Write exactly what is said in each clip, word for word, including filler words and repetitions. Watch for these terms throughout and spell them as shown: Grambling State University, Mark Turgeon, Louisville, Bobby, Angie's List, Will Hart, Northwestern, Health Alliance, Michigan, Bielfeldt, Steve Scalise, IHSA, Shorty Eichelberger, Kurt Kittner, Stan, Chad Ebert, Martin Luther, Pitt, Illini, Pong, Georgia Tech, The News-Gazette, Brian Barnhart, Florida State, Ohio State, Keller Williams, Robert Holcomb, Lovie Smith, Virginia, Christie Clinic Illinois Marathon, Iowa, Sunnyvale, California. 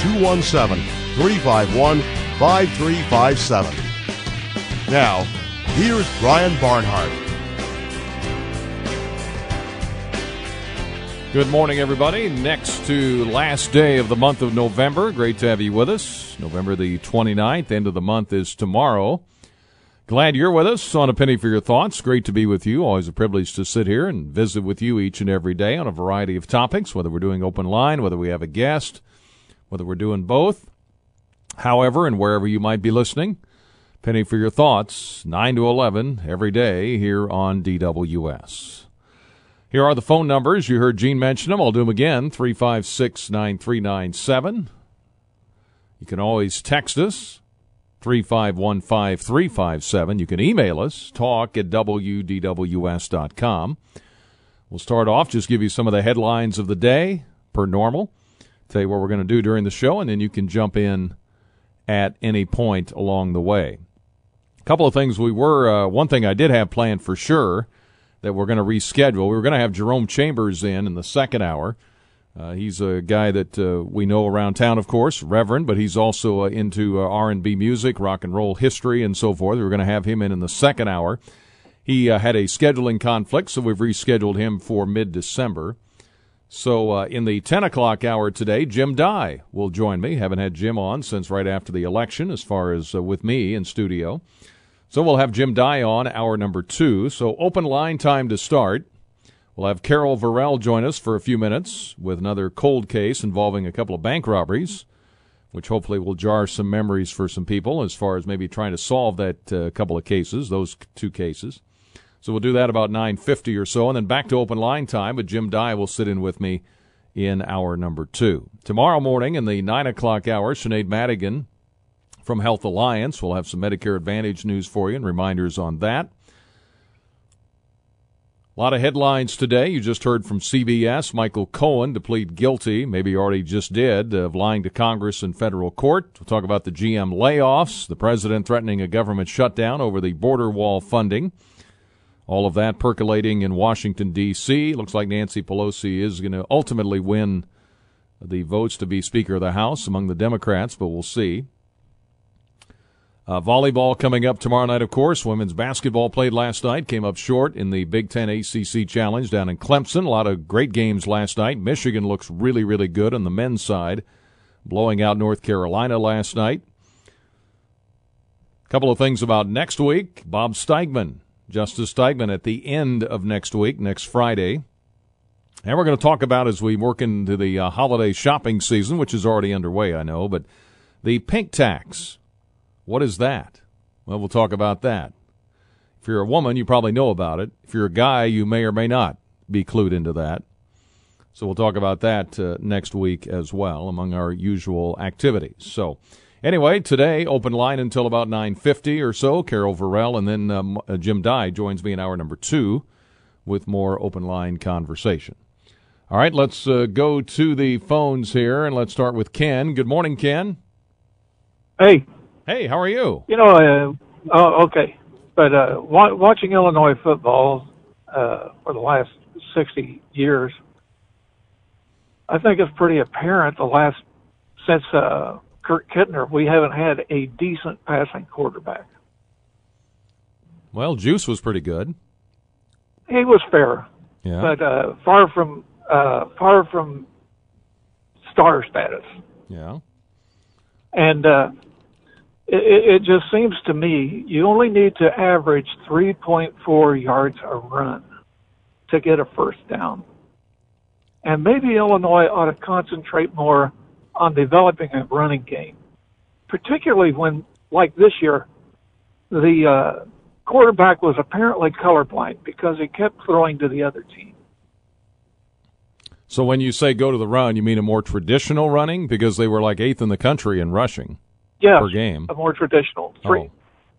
two one seven, three five one, five three five seven. Now, here's Brian Barnhart. Good morning, everybody. Next to last day of the month of November. Great to have you with us. November the twenty-ninth, end of the month is tomorrow. Glad you're with us on A Penny for Your Thoughts. Great to be with you. Always a privilege to sit here and visit with you each and every day on a variety of topics, whether we're doing open line, whether we have a guest, whether we're doing both. However, and wherever you might be listening, Penny for Your Thoughts, nine to eleven every day here on D W S. Here are the phone numbers. You heard Gene mention them. I'll do them again, three five six, nine three nine seven. You can always text us, three five one, five three five seven. You can email us, talk at W D W S dot com. We'll start off, just give you some of the headlines of the day, per normal. Tell you what we're going to do during the show, and then you can jump in at any point along the way. A couple of things we were, uh, one thing I did have planned for sure that we're going to reschedule. We were going to have Jerome Chambers in in the second hour. Uh, he's a guy that uh, we know around town, of course, Reverend, but he's also uh, into uh, R and B music, rock and roll history, and so forth. We were going to have him in in the second hour. He uh, had a scheduling conflict, so we've rescheduled him for mid-December. So uh, in the ten o'clock hour today, Jim Dey will join me. Haven't had Jim on since right after the election as far as uh, with me in studio. So we'll have Jim Dey on hour number two. So open line time to start. We'll have Carol Vorel join us for a few minutes with another cold case involving a couple of bank robberies, which hopefully will jar some memories for some people as far as maybe trying to solve that uh, couple of cases, those two cases. So we'll do that about nine fifty or so, and then back to open line time, but Jim Dey will sit in with me in hour number two. Tomorrow morning in the nine o'clock hour, Sinead Madigan from Health Alliance will have some Medicare Advantage news for you and reminders on that. A lot of headlines today. You just heard from C B S, Michael Cohen to plead guilty, maybe you already just did, of lying to Congress and federal court. We'll talk about the G M layoffs, the president threatening a government shutdown over the border wall funding. All of that percolating in Washington, D C Looks like Nancy Pelosi is going to ultimately win the votes to be Speaker of the House among the Democrats, but we'll see. Uh, volleyball coming up tomorrow night, of course. Women's basketball played last night, came up short in the Big Ten A C C Challenge down in Clemson. A lot of great games last night. Michigan looks really, really good on the men's side, blowing out North Carolina last night. A couple of things about next week. Bob Steigman. Justice Steigman at the end of next week, next Friday. And we're going to talk about, as we work into the uh, holiday shopping season, which is already underway, I know, but the pink tax. What is that? Well, we'll talk about that. If you're a woman, you probably know about it. If you're a guy, you may or may not be clued into that. So we'll talk about that uh, next week as well, among our usual activities. So anyway, today, open line until about nine fifty or so. Carol Vorel and then um, uh, Jim Dey joins me in hour number two with more open line conversation. All right, let's uh, go to the phones here, and let's start with Ken. Good morning, Ken. Hey. Hey, how are you? You know, uh, oh, okay, but uh, wa- watching Illinois football uh, for the last sixty years, I think it's pretty apparent the last, since... Uh, Kurt Kittner, we haven't had a decent passing quarterback. Well, Juice was pretty good. He was fair, yeah, but uh, far from uh, far from star status. Yeah, and uh, it, it just seems to me you only need to average three point four yards a run to get a first down, and maybe Illinois ought to concentrate more on developing a running game, particularly when, like this year, the uh, quarterback was apparently colorblind because he kept throwing to the other team. So when you say go to the run, you mean a more traditional running? Because they were like eighth in the country in rushing yes, per game. A more traditional. Three. Oh.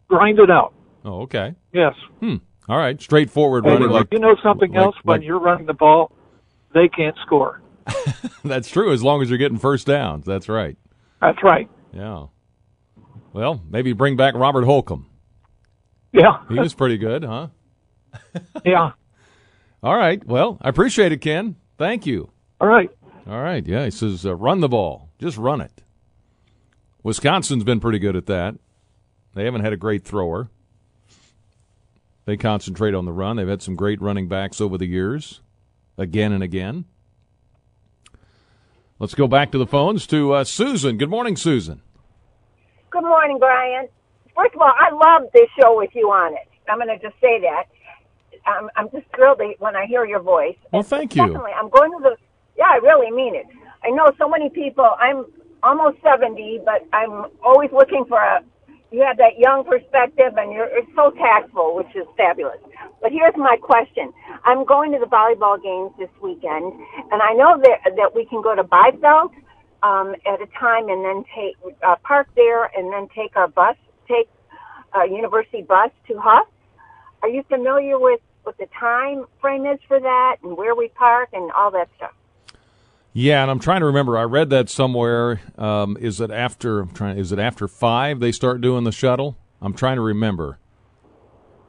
Grind it out. Oh, okay. Yes. Hmm. All right. Straightforward hey, running. Like, you know something like, else? Like, when you're running the ball, they can't score. That's true, as long as you're getting first downs. That's right. That's right. Yeah. Well, maybe bring back Robert Holcomb. Yeah. He was pretty good, huh? Yeah. All right. Well, I appreciate it, Ken. Thank you. All right. All right. Yeah, he says uh, run the ball. Just run it. Wisconsin's been pretty good at that. They haven't had a great thrower. They concentrate on the run. They've had some great running backs over the years, again and again. Let's go back to the phones to uh, Susan. Good morning, Susan. Good morning, Brian. First of all, I love this show with you on it. I'm going to just say that. I'm, I'm just thrilled when I hear your voice. Well, thank secondly, you. Secondly, I'm going to the – yeah, I really mean it. I know so many people – I'm almost seventy, but I'm always looking for a – you have that young perspective, and you're it's so tactful, which is fabulous. But here's my question. I'm going to the volleyball games this weekend, and I know that, that we can go to Bielfeldt um, at a time and then take uh, park there and then take a bus, take a university bus to Huff. Are you familiar with what the time frame is for that and where we park and all that stuff? Yeah, and I'm trying to remember. I read that somewhere. Um, is it after? I'm trying. Is it after five they start doing the shuttle? I'm trying to remember.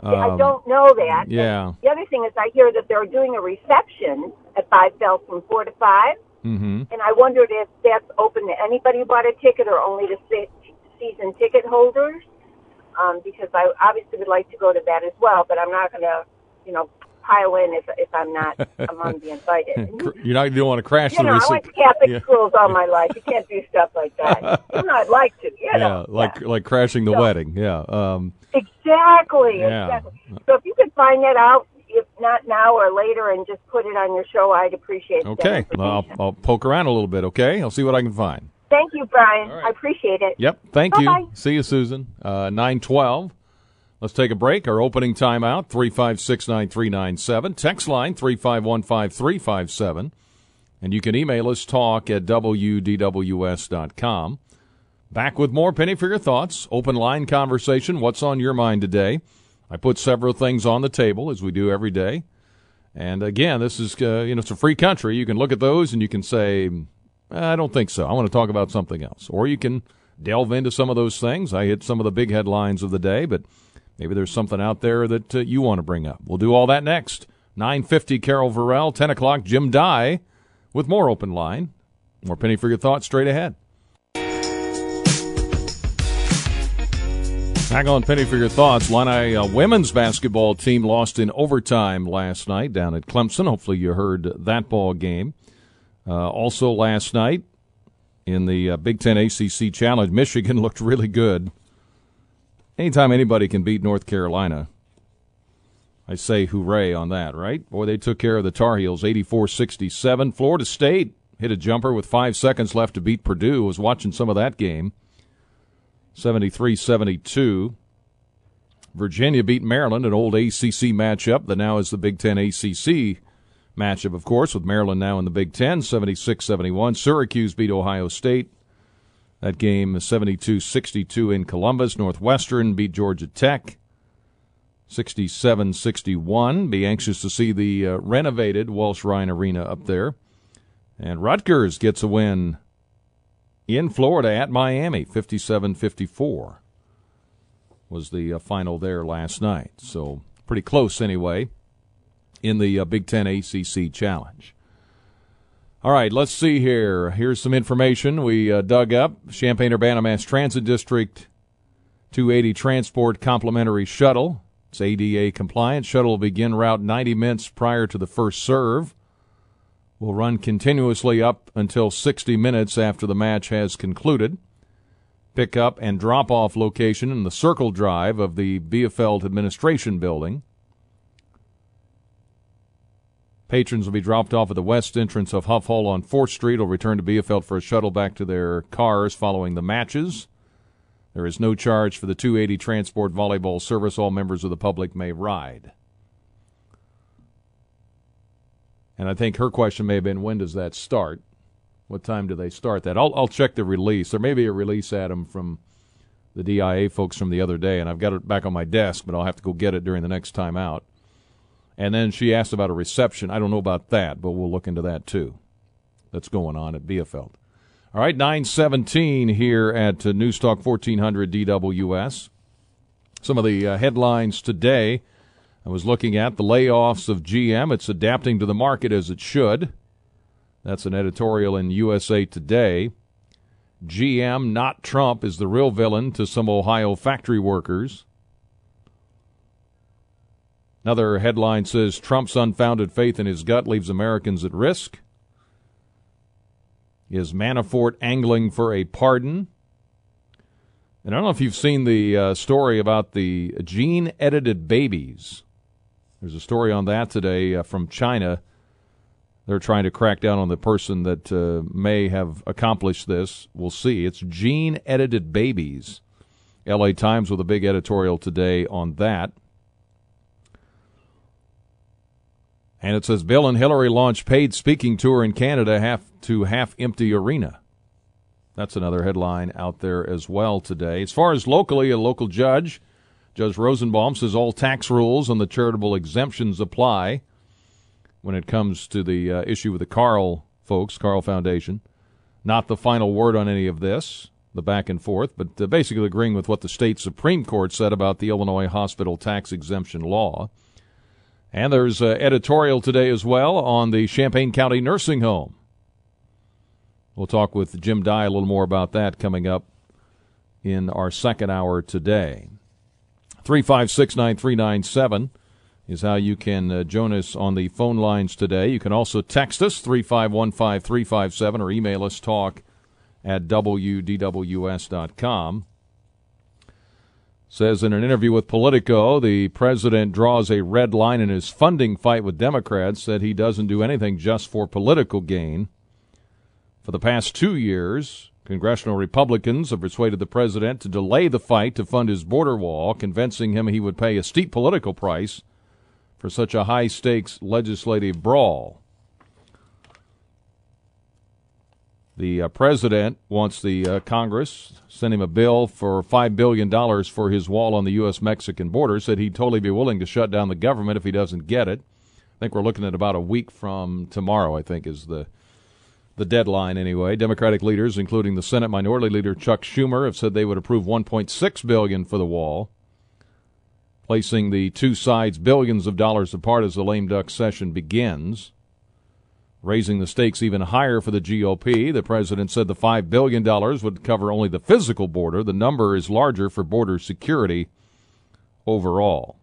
Um, yeah, I don't know that. Yeah. And the other thing is, I hear that they're doing a reception at Bielfeldt from four to five, mm-hmm. and I wondered if that's open to anybody who bought a ticket or only to season ticket holders. Um, because I obviously would like to go to that as well, but I'm not going to, you know, pile in if if I'm not among the invited. You're not going to want to crash you the know, receipt. I went to Catholic yeah. schools all my life. You can't do stuff like that. Even I'd like to, you yeah, know. Like, yeah, like crashing the so, wedding, yeah. Um, exactly, yeah. exactly. So if you could find that out, if not now or later, and just put it on your show, I'd appreciate it. Okay, well, I'll, I'll poke around a little bit, okay? I'll see what I can find. Thank you, Brian. Right. I appreciate it. Yep. Thank Bye-bye. you. See you, Susan. Uh, nine twelve. Let's take a break. Our opening timeout, three five six, nine three nine seven. Text line, three five one five three five seven. And you can email us, talk at W D W S dot com. Back with more Penny for your thoughts. Open line conversation. What's on your mind today? I put several things on the table, as we do every day. And, again, this is, uh, you know, it's a free country. You can look at those and you can say, I don't think so. I want to talk about something else. Or you can delve into some of those things. I hit some of the big headlines of the day, but maybe there's something out there that uh, you want to bring up. We'll do all that next. nine fifty, Carol Vorel, ten o'clock, Jim Dey with more Open Line. More Penny for your thoughts straight ahead. Back on Penny for your thoughts. Illini uh, women's basketball team lost in overtime last night down at Clemson. Hopefully you heard that ball game. Uh, also last night in the uh, Big Ten A C C Challenge, Michigan looked really good. Anytime anybody can beat North Carolina, I say hooray on that, right? Boy, they took care of the Tar Heels, eighty-four sixty-seven. Florida State hit a jumper with five seconds left to beat Purdue. I was watching some of that game, seventy-three seventy-two. Virginia beat Maryland, an old A C C matchup that now is the Big Ten A C C matchup, of course, with Maryland now in the Big Ten, seventy-six seventy-one. Syracuse beat Ohio State. That game is seventy-two sixty-two in Columbus. Northwestern beat Georgia Tech, sixty-seven sixty-one. Be anxious to see the uh, renovated Walsh-Ryan Arena up there. And Rutgers gets a win in Florida at Miami, fifty-seven fifty-four was the uh, final there last night. So pretty close anyway in the uh, Big Ten A C C Challenge. All right, let's see here. Here's some information we uh, dug up. Champaign-Urbana Mass Transit District, two eighty Transport Complimentary Shuttle. It's A D A compliant. Shuttle will begin route ninety minutes prior to the first serve. Will run continuously up until sixty minutes after the match has concluded. Pick up and drop off location in the Circle Drive of the Bielfeldt Administration Building. Patrons will be dropped off at the west entrance of Huff Hall on fourth street. Will return to Bielfeldt for a shuttle back to their cars following the matches. There is no charge for the two eighty Transport Volleyball service. All members of the public may ride. And I think her question may have been, when does that start? What time do they start that? I'll I'll check the release. There may be a release, Adam, from the D I A folks from the other day, and I've got it back on my desk, but I'll have to go get it during the next time out. And then she asked about a reception. I don't know about that, but we'll look into that too. That's going on at Bielfeldt. All right, nine seventeen here at uh, News Talk fourteen hundred D W S. Some of the uh, headlines today I was looking at, the layoffs of G M. It's adapting to the market as it should. That's an editorial in U S A Today. G M, not Trump, is the real villain to some Ohio factory workers. Another headline says, Trump's unfounded faith in his gut leaves Americans at risk. Is Manafort angling for a pardon? And I don't know if you've seen the uh, story about the gene-edited babies. There's a story on that today uh, from China. They're trying to crack down on the person that uh, may have accomplished this. We'll see. It's gene-edited babies. L A Times with a big editorial today on that. And it says, Bill and Hillary launch paid speaking tour in Canada half to half-empty arena. That's another headline out there as well today. As far as locally, a local judge, Judge Rosenbaum, says all tax rules and the charitable exemptions apply when it comes to the uh, issue with the Carl folks, Carl Foundation. Not the final word on any of this, the back and forth, but uh, basically agreeing with what the state Supreme Court said about the Illinois hospital tax exemption law. And there's an editorial today as well on the Champaign County Nursing Home. We'll talk with Jim Dey a little more about that coming up in our second hour today. three five six, nine three nine seven is how you can uh, join us on the phone lines today. You can also text us, three five one five three five seven, or email us, talk at w d w s dot com. Says in an interview with Politico, the president draws a red line in his funding fight with Democrats, that he doesn't do anything just for political gain. For the past two years, congressional Republicans have persuaded the president to delay the fight to fund his border wall, convincing him he would pay a steep political price for such a high-stakes legislative brawl. The uh, president wants the uh, Congress send him a bill for five billion dollars for his wall on the U S Mexican border, said he'd totally be willing to shut down the government if he doesn't get it. I think we're looking at about a week from tomorrow, I think, is the the deadline anyway. Democratic leaders, including the Senate Minority Leader Chuck Schumer, have said they would approve one point six billion dollars for the wall, placing the two sides billions of dollars apart as the lame duck session begins. Raising the stakes even higher for the G O P, the president said the five billion dollars would cover only the physical border. The number is larger for border security overall.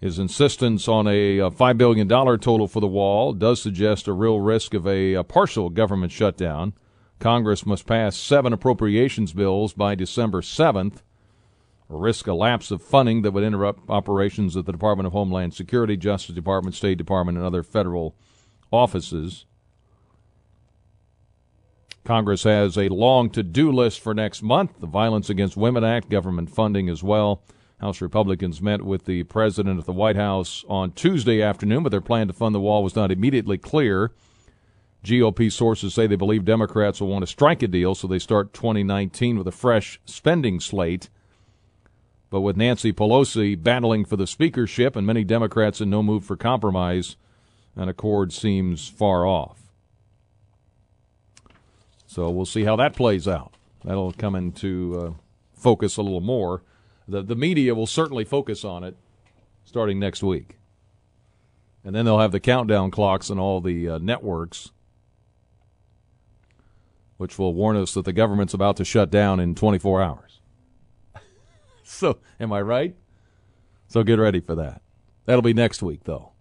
His insistence on a five billion dollars total for the wall does suggest a real risk of a, a partial government shutdown. Congress must pass seven appropriations bills by December seventh, risk a lapse of funding that would interrupt operations at the Department of Homeland Security, Justice Department, State Department, and other federal offices. Congress has a long to-do list for next month, the Violence Against Women Act, government funding as well. House Republicans met with the president at the White House on Tuesday afternoon, but their plan to fund the wall was not immediately clear. G O P sources say they believe Democrats will want to strike a deal, so they start twenty nineteen with a fresh spending slate. But with Nancy Pelosi battling for the speakership and many Democrats in no mood for compromise, an accord seems far off. So we'll see how that plays out. That'll come into uh, focus a little more. The, the media will certainly focus on it starting next week. And then they'll have the countdown clocks on all the uh, networks, which will warn us that the government's about to shut down in twenty-four hours. So, am I right? So get ready for that. That'll be next week, though.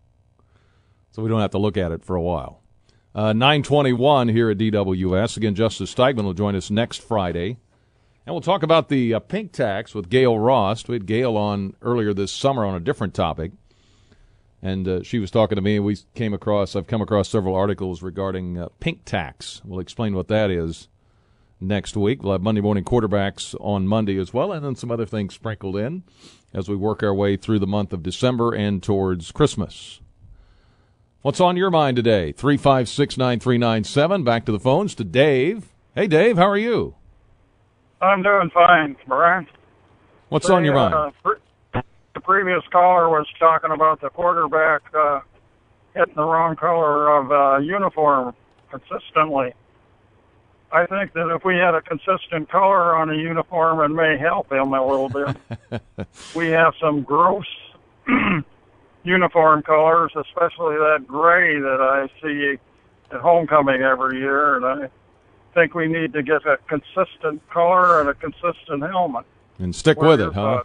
So we don't have to look at it for a while. Uh, nine twenty-one here at D W S. Again, Justice Steigman will join us next Friday. And we'll talk about the uh, pink tax with Gail Ross. We had Gail on earlier this summer on a different topic. And uh, she was talking to me, and we came across, I've come across several articles regarding uh, pink tax. We'll explain what that is next week. We'll have Monday Morning Quarterbacks on Monday as well, and then some other things sprinkled in as we work our way through the month of December and towards Christmas. What's on your mind today? three five six, nine three nine seven. Back to the phones to Dave. Hey, Dave, how are you? I'm doing fine, Brian. What's the, on your mind? Uh, pre- the previous caller was talking about the quarterback uh, hitting the wrong color of uh, uniform consistently. I think that if we had a consistent color on a uniform, it may help him a little bit. We have some gross uniform colors, especially that gray that I see at homecoming every year, and I think we need to get a consistent color and a consistent helmet. And stick with it, huh?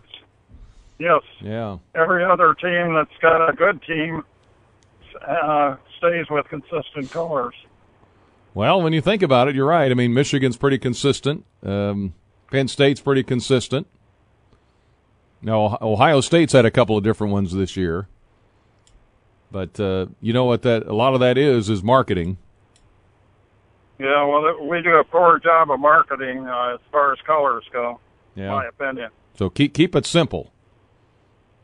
Yes. Yeah. Every other team that's got a good team uh, stays with consistent colors. Well, when you think about it, you're right. I mean, Michigan's pretty consistent. Um, Penn State's pretty consistent. Now, Ohio State's had a couple of different ones this year. But uh, you know what that a lot of that is, is marketing. Yeah, well, we do a poor job of marketing uh, as far as colors go, yeah. in my opinion. So keep keep it simple.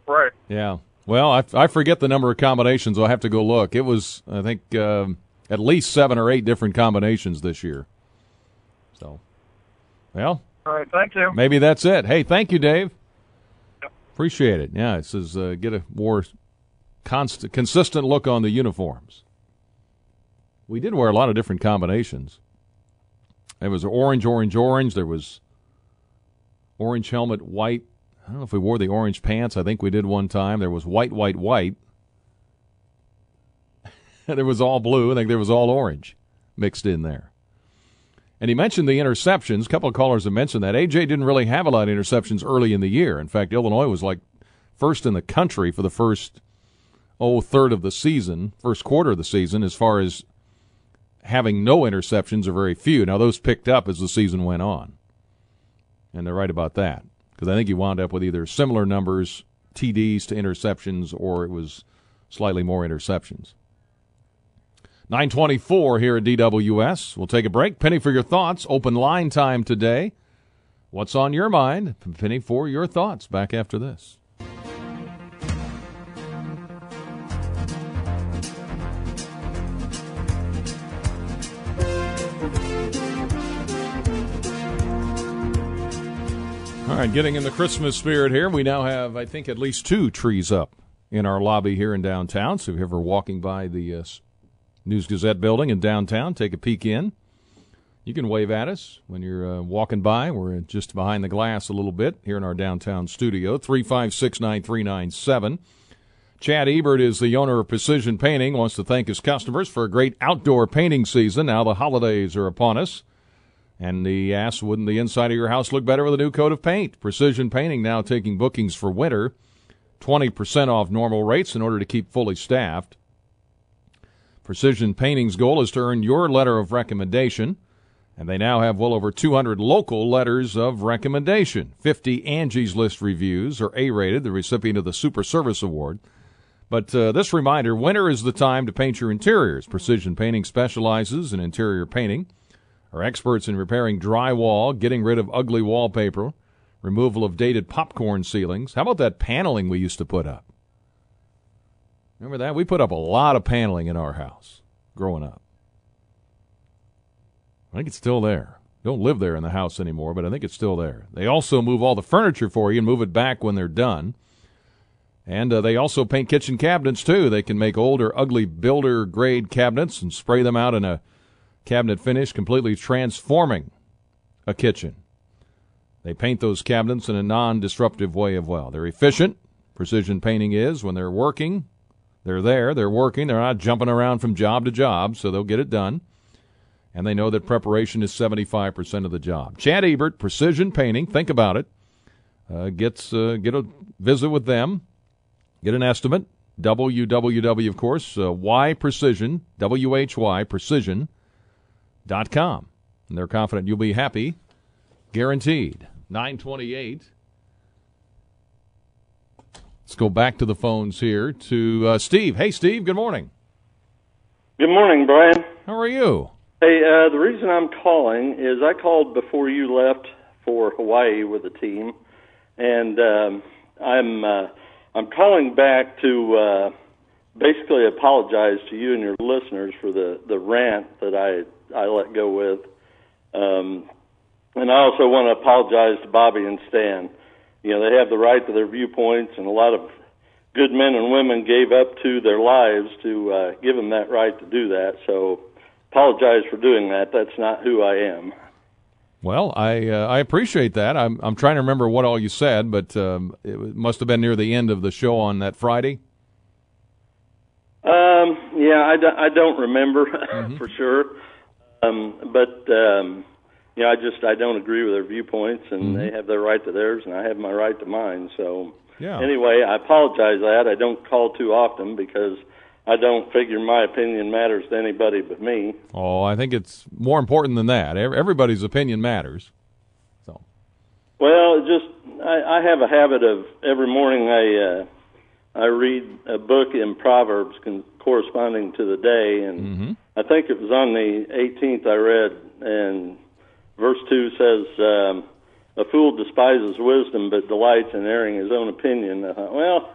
Right. Yeah. Well, I, I forget the number of combinations. I'll have to go look. It was, I think... Um, at least seven or eight different combinations this year. So, well. All right, thank you. Maybe that's it. Hey, thank you, Dave. Yep. Appreciate it. Yeah, it says uh, get a more constant, consistent look on the uniforms. We did wear a lot of different combinations. There was orange, orange, orange. There was orange helmet, white. I don't know if we wore the orange pants. I think we did one time. There was white, white, white. There was all blue. I think there was all orange mixed in there. And he mentioned the interceptions. A couple of callers have mentioned that. A J didn't really have a lot of interceptions early in the year. In fact, Illinois was like first in the country for the first, oh, third of the season, first quarter of the season, as far as having no interceptions or very few. Now, those picked up as the season went on. And they're right about that. Because I think you wound up with either similar numbers, T Ds to interceptions, or it was slightly more interceptions. nine twenty-four here at D W S. We'll take a break. Penny for your thoughts. Open line time today. What's on your mind? Penny for your thoughts. Back after this. All right, getting in the Christmas spirit here. We now have, I think, at least two trees up in our lobby here in downtown. So if you're ever walking by the... Uh, News-Gazette building in downtown. Take a peek in. You can wave at us when you're uh, walking by. We're just behind the glass a little bit here in our downtown studio. three five six, nine three nine seven. Chad Ebert is the owner of Precision Painting. Wants to thank his customers for a great outdoor painting season. Now the holidays are upon us. And he asks, wouldn't the inside of your house look better with a new coat of paint? Precision Painting now taking bookings for winter. twenty percent off normal rates in order to keep fully staffed. Precision Painting's goal is to earn your letter of recommendation, and they now have well over two hundred local letters of recommendation. fifty Angie's List reviews are A-rated, the recipient of the Super Service Award. But uh, this reminder, winter is the time to paint your interiors. Precision Painting specializes in interior painting, are experts in repairing drywall, getting rid of ugly wallpaper, removal of dated popcorn ceilings. How about that paneling we used to put up? Remember that? We put up a lot of paneling in our house growing up. I think it's still there. Don't live there in the house anymore, but I think it's still there. They also move all the furniture for you and move it back when they're done. And uh, they also paint kitchen cabinets, too. They can make old or ugly builder-grade cabinets and spray them out in a cabinet finish, completely transforming a kitchen. They paint those cabinets in a non-disruptive way as well. They're efficient. Precision Painting is when they're working. They're there, they're working, they're not jumping around from job to job, so they'll get it done. And they know that preparation is seventy-five percent of the job. Chad Ebert, Precision Painting, think about it. Uh, gets, uh, get a visit with them. Get an estimate. W W W, of course, uh, Y Precision, W H Y, precision dot com. And they're confident you'll be happy, guaranteed. nine twenty-eight. Let's go back to the phones here to uh, Steve. Hey, Steve, good morning. Good morning, Brian. How are you? Hey, uh, the reason I'm calling is I called before you left for Hawaii with the team, and um, I'm uh, I'm calling back to uh, basically apologize to you and your listeners for the, the rant that I, I let go with. Um, and I also want to apologize to Bobby and Stan. You know, they have the right to their viewpoints, and a lot of good men and women gave up to their lives to uh, give them that right to do that. So apologize for doing that. That's not who I am. Well, I uh, I appreciate that. I'm I'm trying to remember what all you said, but um, it must have been near the end of the show on that Friday. Um, yeah, I, do, I don't remember mm-hmm. for sure, um, but um, you know, I just I don't agree with their viewpoints, and mm-hmm. they have their right to theirs, and I have my right to mine. So yeah. Anyway, I apologize that I don't call too often because I don't figure my opinion matters to anybody but me. Oh, I think it's more important than that. Everybody's opinion matters. So, well, just I, I have a habit of every morning I uh, I read a book in Proverbs con- corresponding to the day, and mm-hmm. I think it was on the eighteenth I read, and verse two says, um, "A fool despises wisdom but delights in airing his own opinion." Uh, well,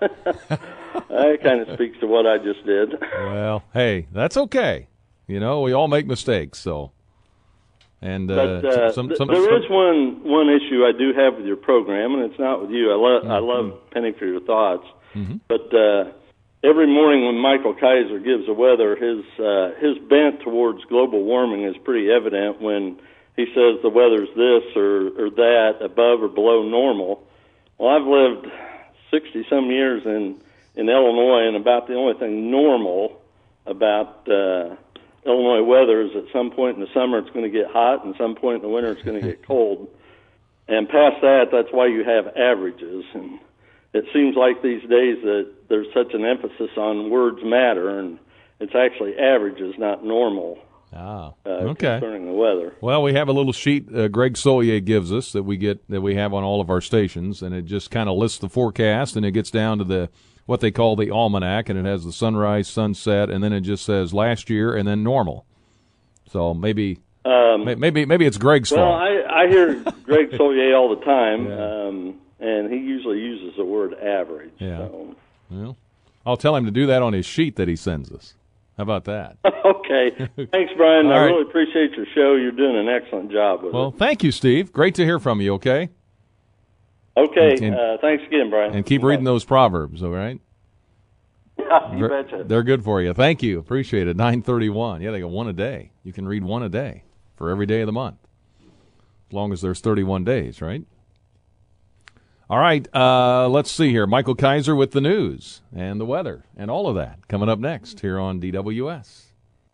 that kind of speaks to what I just did. Well, hey, that's okay. You know, we all make mistakes, so. And uh, but, uh, some, some, there some... is one one issue I do have with your program, and it's not with you. I, lo- mm-hmm. I love Penny for your thoughts. Mm-hmm. But uh, every morning when Michael Kaiser gives the weather, his uh, his bent towards global warming is pretty evident when he says the weather's this or, or that, above or below normal. Well, I've lived sixty-some years in, in Illinois, and about the only thing normal about uh, Illinois weather is at some point in the summer it's going to get hot, and some point in the winter it's going to get cold. And past that, that's why you have averages. And it seems like these days that there's such an emphasis on words matter, and it's actually averages, not normal. Ah, uh, okay. Concerning the weather. Well, we have a little sheet uh, Greg Solier gives us that we get that we have on all of our stations, and it just kind of lists the forecast, and it gets down to the what they call the almanac, and it has the sunrise, sunset, and then it just says last year and then normal. So maybe um, may, maybe maybe it's Greg's well, fault. Well, I, I hear Greg Solier all the time, yeah. um, and he usually uses the word average. Yeah. So. Well, I'll tell him to do that on his sheet that he sends us. How about that? Okay. Thanks, Brian. All I right. really appreciate your show. You're doing an excellent job with well, it. Well, thank you, Steve. Great to hear from you, okay? Okay. And, and, uh, thanks again, Brian. And keep Bye. reading those Proverbs, all right? Yeah, you Ver- betcha. They're good for you. Thank you. Appreciate it. nine thirty-one. Yeah, they got one a day. You can read one a day for every day of the month, as long as there's thirty-one days, right? All right, uh, let's see here. Michael Kaiser with the news and the weather and all of that coming up next here on D W S.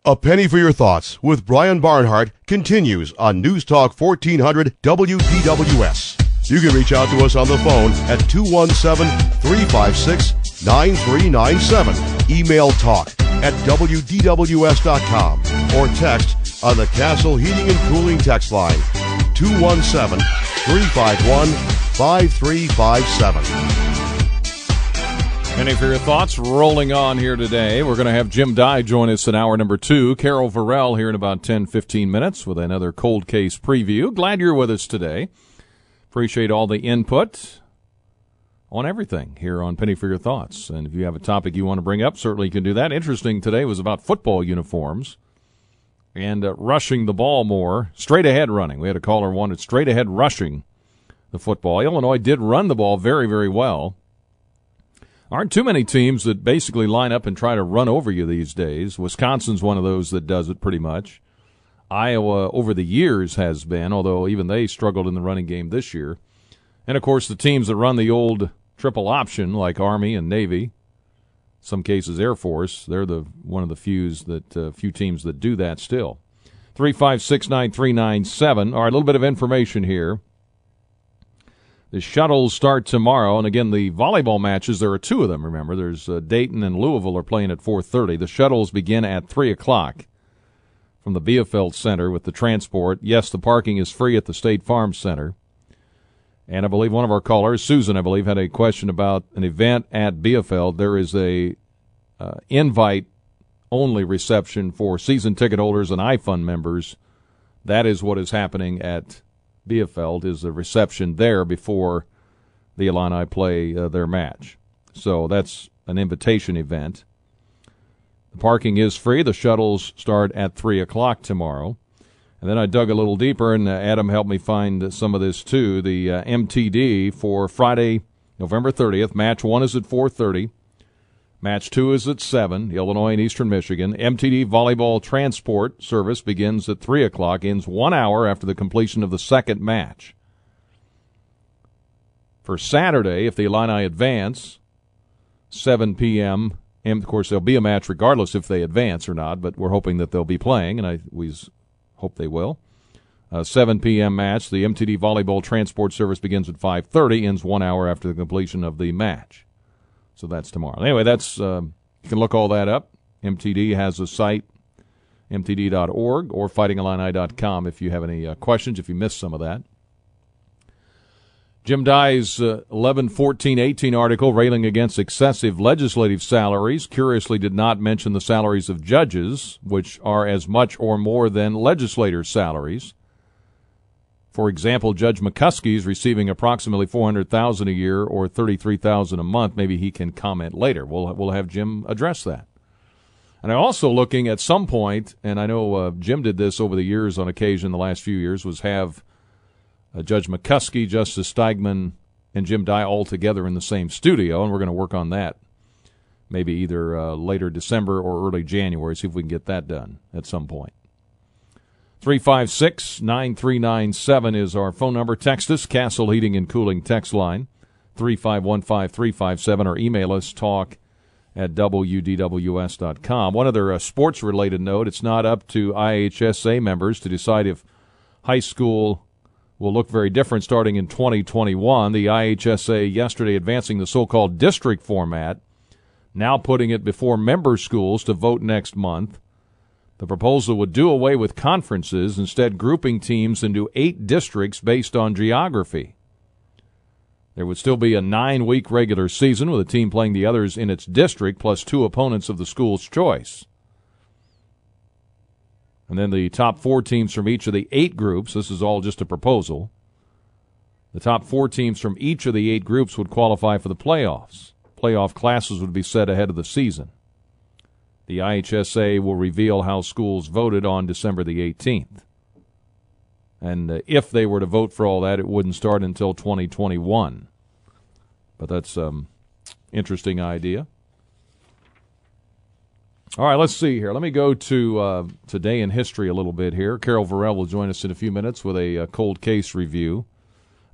A Penny for Your Thoughts with Brian Barnhart continues on News Talk fourteen hundred W D W S. You can reach out to us on the phone at two one seven, three five six, nine three nine seven. Email talk at W D W S dot com or text on the Castle Heating and Cooling text line two one seven, three five one, five three five seven. Any of your thoughts rolling on here today? We're going to have Jim Dey join us in hour number two. Carol Vorel here in about ten, fifteen minutes with another cold case preview. Glad you're with us today. Appreciate all the input on everything here on Penny for Your Thoughts. And if you have a topic you want to bring up, certainly you can do that. Interesting today was about football uniforms and uh, rushing the ball more. Straight ahead running. We had a caller wanted straight ahead rushing the football. Illinois did run the ball very, very well. Aren't too many teams that basically line up and try to run over you these days. Wisconsin's one of those that does it pretty much. Iowa over the years has been, although even they struggled in the running game this year. And, of course, the teams that run the old triple option like Army and Navy, some cases Air Force, they're the one of the few, that, uh, few teams that do that still. three five six, nine three nine seven. All right, a little bit of information here. The shuttles start tomorrow, and again, the volleyball matches, there are two of them, remember. There's uh, Dayton and Louisville are playing at four thirty. The shuttles begin at three o'clock from the Bielfeldt Center with the transport. Yes, the parking is free at the State Farm Center. And I believe one of our callers, Susan, I believe, had a question about an event at Bielfeldt. There is a uh, invite-only reception for season ticket holders and iFund members. That is what is happening at Bielfeldt is the reception there before the Illini play uh, their match. So that's an invitation event. The parking is free. The shuttles start at three o'clock tomorrow. And then I dug a little deeper, and uh, Adam helped me find some of this, too. The uh, M T D for Friday, November thirtieth. Match one is at four thirty. Match two is at seven, Illinois and Eastern Michigan. M T D volleyball transport service begins at three o'clock, ends one hour after the completion of the second match. For Saturday, if the Illini advance, seven p.m., and, of course, there'll be a match regardless if they advance or not, but we're hoping that they'll be playing, and I we hope they will. Uh, seven p.m. match. The M T D volleyball transport service begins at five thirty, ends one hour after the completion of the match. So that's tomorrow. Anyway, that's uh, you can look all that up. M T D has a site, m t d dot org or fighting illini dot com if you have any uh, questions, if you missed some of that. Jim Dey's uh, eleven fourteen eighteen article railing against excessive legislative salaries curiously did not mention the salaries of judges, which are as much or more than legislators' salaries. For example, Judge McCuskey is receiving approximately four hundred thousand dollars a year or thirty-three thousand dollars a month. Maybe he can comment later. We'll we'll have Jim address that. And I'm also looking at some point, and I know uh, Jim did this over the years on occasion the last few years, was have Uh, Judge McCuskey, Justice Steigman, and Jim Dey all together in the same studio, and we're going to work on that maybe either uh, later December or early January, see if we can get that done at some point. three five six, nine three nine seven is our phone number. Text us, Castle Heating and Cooling text line, three five one five three five seven, or email us, talk at w d w s dot com. One other uh, sports-related note, it's not up to I H S A members to decide if high school will look very different starting in twenty twenty-one. The I H S A yesterday advancing the so-called district format, now putting it before member schools to vote next month. The proposal would do away with conferences, instead grouping teams into eight districts based on geography. There would still be a nine-week regular season with a team playing the others in its district plus two opponents of the school's choice. And then the top four teams from each of the eight groups, this is all just a proposal, the top four teams from each of the eight groups would qualify for the playoffs. Playoff classes would be set ahead of the season. The I H S A will reveal how schools voted on December the eighteenth. And uh, if they were to vote for all that, it wouldn't start until twenty twenty-one. But that's an um, interesting idea. All right, let's see here. Let me go to uh, Today in History a little bit here. Carol Vorel will join us in a few minutes with a uh, cold case review.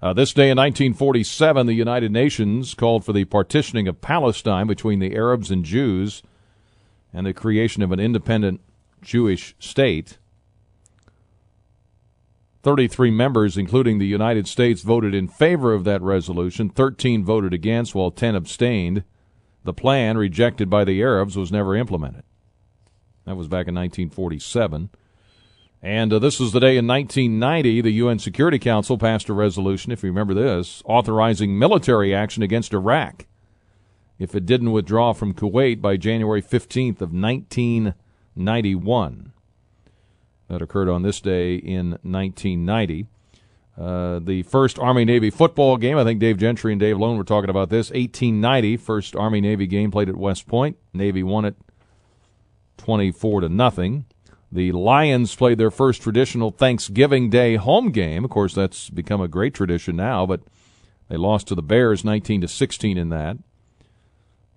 Uh, this day in nineteen forty-seven, the United Nations called for the partitioning of Palestine between the Arabs and Jews and the creation of an independent Jewish state. thirty-three members, including the United States, voted in favor of that resolution. thirteen voted against, while ten abstained. The plan, rejected by the Arabs, was never implemented. That was back in nineteen forty-seven. And uh, this was the day in nineteen ninety the U N Security Council passed a resolution, if you remember this, authorizing military action against Iraq if it didn't withdraw from Kuwait by January fifteenth of nineteen ninety-one. That occurred on this day in nineteen ninety. Uh, the first Army-Navy football game, I think Dave Gentry and Dave Lone were talking about this, eighteen ninety, first Army-Navy game played at West Point. Navy won it twenty-four to nothing. The Lions played their first traditional Thanksgiving Day home game. Of course, that's become a great tradition now, but they lost to the Bears nineteen to sixteen in that.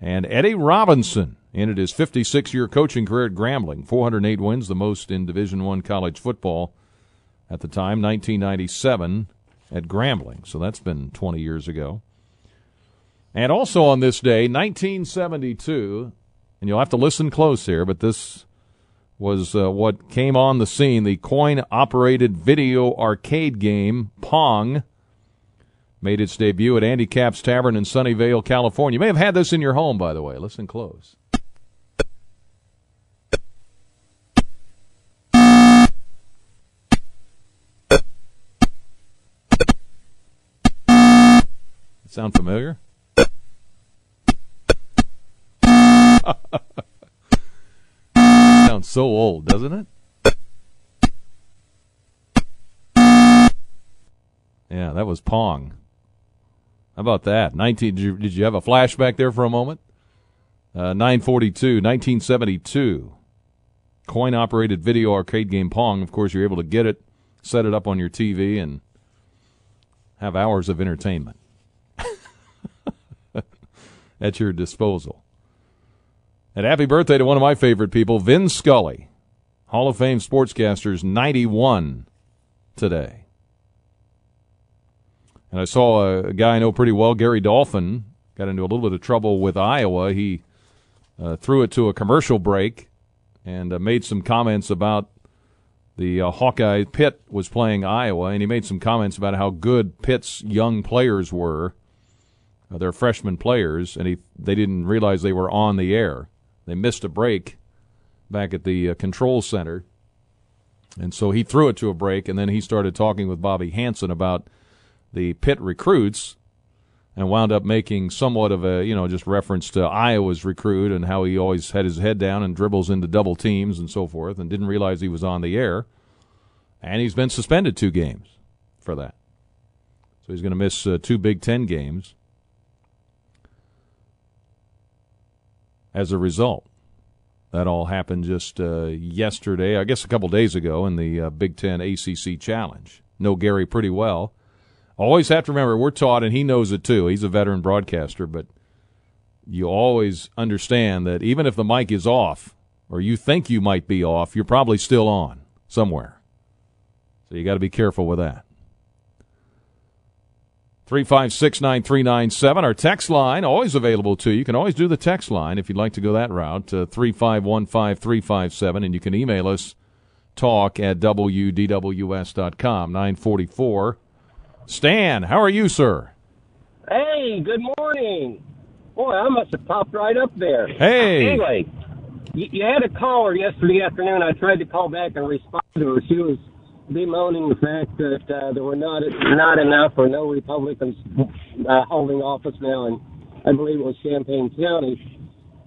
And Eddie Robinson ended his fifty-six-year coaching career at Grambling, four hundred eight wins, the most in Division I college football at the time, nineteen ninety-seven at Grambling. So that's been twenty years ago. And also on this day, nineteen seventy-two, and you'll have to listen close here, but this was uh, what came on the scene, the coin-operated video arcade game Pong made its debut at Andy Capp's Tavern in Sunnyvale, California. You may have had this in your home, by the way. Listen close. Sound familiar? Sounds so old, doesn't it? Yeah, that was Pong. How about that? nineteen, did you, did you have a flashback there for a moment? Uh, nine forty-two, nineteen seventy-two, coin-operated video arcade game Pong. Of course, you're able to get it, set it up on your T V, and have hours of entertainment at your disposal. And happy birthday to one of my favorite people, Vin Scully, Hall of Fame sportscaster's ninety-one today. And I saw a, a guy I know pretty well, Gary Dolphin, got into a little bit of trouble with Iowa. He uh, threw it to a commercial break and uh, made some comments about the uh, Hawkeye Pitt was playing Iowa, and he made some comments about how good Pitt's young players were, uh, their freshman players, and he they didn't realize they were on the air. They missed a break back at the uh, control center. And so he threw it to a break, and then he started talking with Bobby Hansen about the Pitt recruits and wound up making somewhat of a, you know, just reference to Iowa's recruit and how he always had his head down and dribbles into double teams and so forth, and didn't realize he was on the air. And he's been suspended two games for that. So he's going to miss uh, two Big Ten games as a result. That all happened just uh, yesterday, I guess a couple days ago, in the uh, Big Ten A C C Challenge. Know Gary pretty well. Always have to remember, we're taught, and he knows it too, he's a veteran broadcaster, but you always understand that even if the mic is off, or you think you might be off, you're probably still on somewhere. So you got to be careful with that. three five six, nine three nine seven, our text line, always available to you. You can always do the text line if you'd like to go that route, uh, three five one five three five seven, and you can email us, talk at W D W S dot com, nine forty-four. Stan, how are you, sir? Hey, good morning. Boy, I must have popped right up there. Hey. Anyway, you, you had a caller yesterday afternoon. I tried to call back and respond to her. She was bemoaning the fact that uh, there were not not enough or no Republicans uh, holding office now, and I believe it was Champaign County,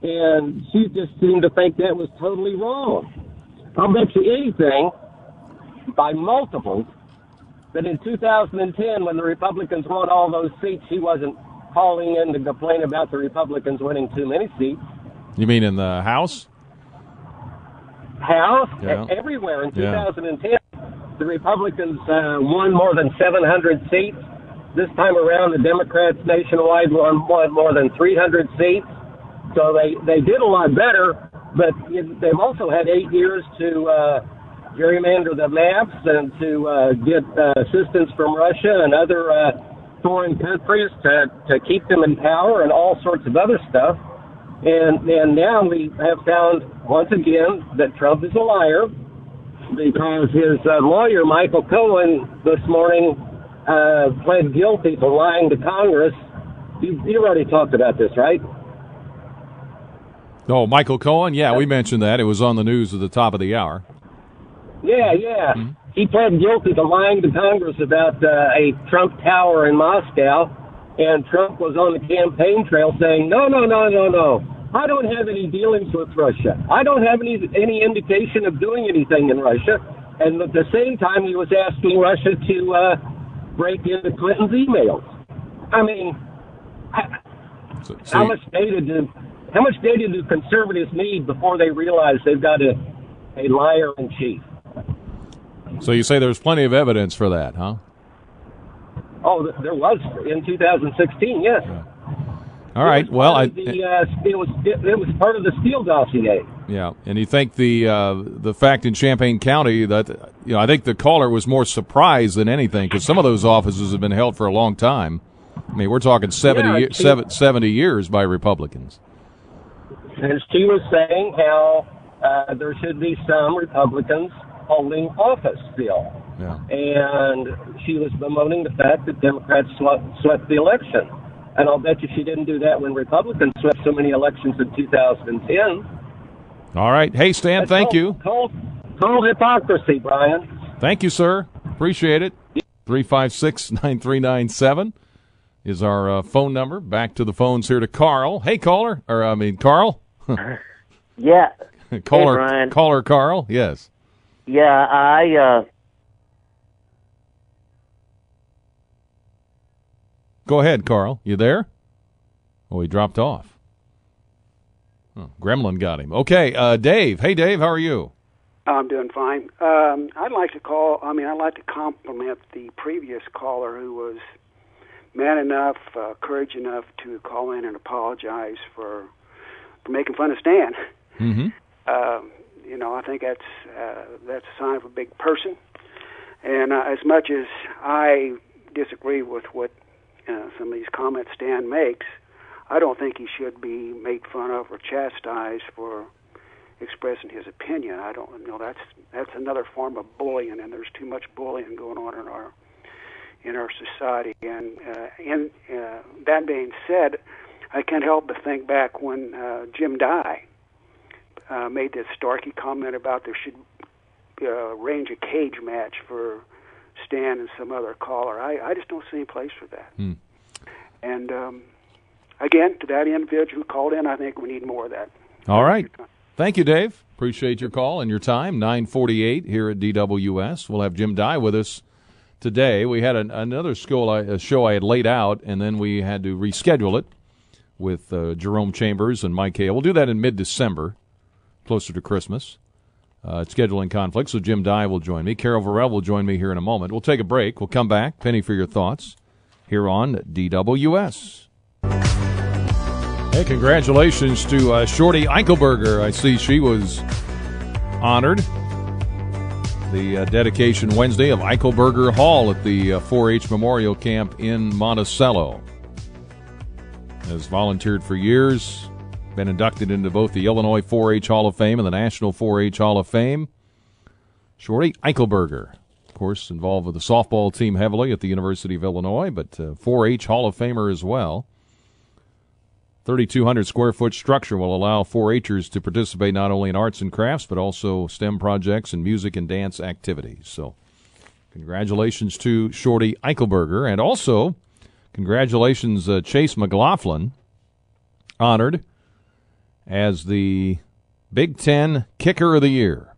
and she just seemed to think that was totally wrong. I'll bet you anything, by multiples, that in two thousand ten, when the Republicans won all those seats, she wasn't calling in to complain about the Republicans winning too many seats. You mean in the House? House? Yeah. Everywhere in two thousand ten. Yeah. The Republicans uh, won more than seven hundred seats. This time around, the Democrats nationwide won more than three hundred seats. So they, they did a lot better, but they've also had eight years to uh, gerrymander the maps and to uh, get uh, assistance from Russia and other uh, foreign countries to, to keep them in power and all sorts of other stuff. And, and now we have found, once again, that Trump is a liar, because his uh, lawyer, Michael Cohen, this morning uh, pled guilty to lying to Congress. You, you already talked about this, right? Oh, Michael Cohen? Yeah, we mentioned that. It was on the news at the top of the hour. Yeah, yeah. Mm-hmm. He pled guilty to lying to Congress about uh, a Trump tower in Moscow, and Trump was on the campaign trail saying, no, no, no, no, no. I don't have any dealings with Russia. I don't have any any indication of doing anything in Russia. And at the same time, he was asking Russia to uh, break into Clinton's emails. I mean, I, so, so how much data do how much data do conservatives need before they realize they've got a a liar in chief? So you say there's plenty of evidence for that, huh? Oh, there was in two thousand sixteen. Yes. Yeah. All right. Well, I, the, uh, it was it was part of the Steele dossier. Yeah, and you think the uh, the fact in Champaign County that, you know, I think the caller was more surprised than anything, because some of those offices have been held for a long time. I mean, we're talking seventy, yeah, seven, seventy years by Republicans. And she was saying how uh, there should be some Republicans holding office still. Yeah. And she was bemoaning the fact that Democrats swept the election. And I'll bet you she didn't do that when Republicans swept so many elections in two thousand ten. All right. Hey, Stan, That's thank cold, you. Cold, cold hypocrisy, Brian. Thank you, sir. Appreciate it. three five six, nine three nine seven is our uh, phone number. Back to the phones here to Carl. Hey, caller. Or, I mean, Carl. Yeah. Caller, hey, Brian. Caller Carl. Yes. Yeah, I... Uh... Go ahead, Carl. You there? Oh, he dropped off. Oh, Gremlin got him. Okay, uh, Dave. Hey, Dave, how are you? I'm doing fine. Um, I'd like to call, I mean, I'd like to compliment the previous caller who was man enough, uh, courage enough to call in and apologize for, for making fun of Stan. Mm-hmm. Uh, you know, I think that's, uh, that's a sign of a big person. And uh, as much as I disagree with what uh, some of these comments Stan makes, I don't think he should be made fun of or chastised for expressing his opinion. I don't know. That's that's another form of bullying, and there's too much bullying going on in our in our society. And uh, in uh, that being said, I can't help but think back when uh, Jim Dey uh, made this Starkey comment about there should uh, arrange a cage match for Stan and some other caller. I, I just don't see any place for that. Mm. And um, again, to that individual who called in, I think we need more of that. All right. Thank you, Dave. Appreciate your call and your time. nine forty-eight here at D W S. We'll have Jim Dey with us today. We had an, another school I, a show I had laid out, and then we had to reschedule it with uh, Jerome Chambers and Mike Hale. We'll do that in mid-December, closer to Christmas. Uh, it's scheduling conflict, so Jim Dey will join me. Carol Vorel will join me here in a moment. We'll take a break. We'll come back. Penny for your thoughts here on D W S. Hey, congratulations to uh, Shorty Eichelberger. I see she was honored. The uh, dedication Wednesday of Eichelberger Hall at the uh, four H Memorial Camp in Monticello. Has volunteered for years, been inducted into both the Illinois four H Hall of Fame and the National four H Hall of Fame. Shorty Eichelberger, of course, involved with the softball team heavily at the University of Illinois, but uh, four H Hall of Famer as well. thirty-two hundred square foot structure will allow four H'ers to participate not only in arts and crafts, but also STEM projects and music and dance activities. So congratulations to Shorty Eichelberger. And also, congratulations uh, Chase McLaughlin, honored as the Big Ten Kicker of the Year.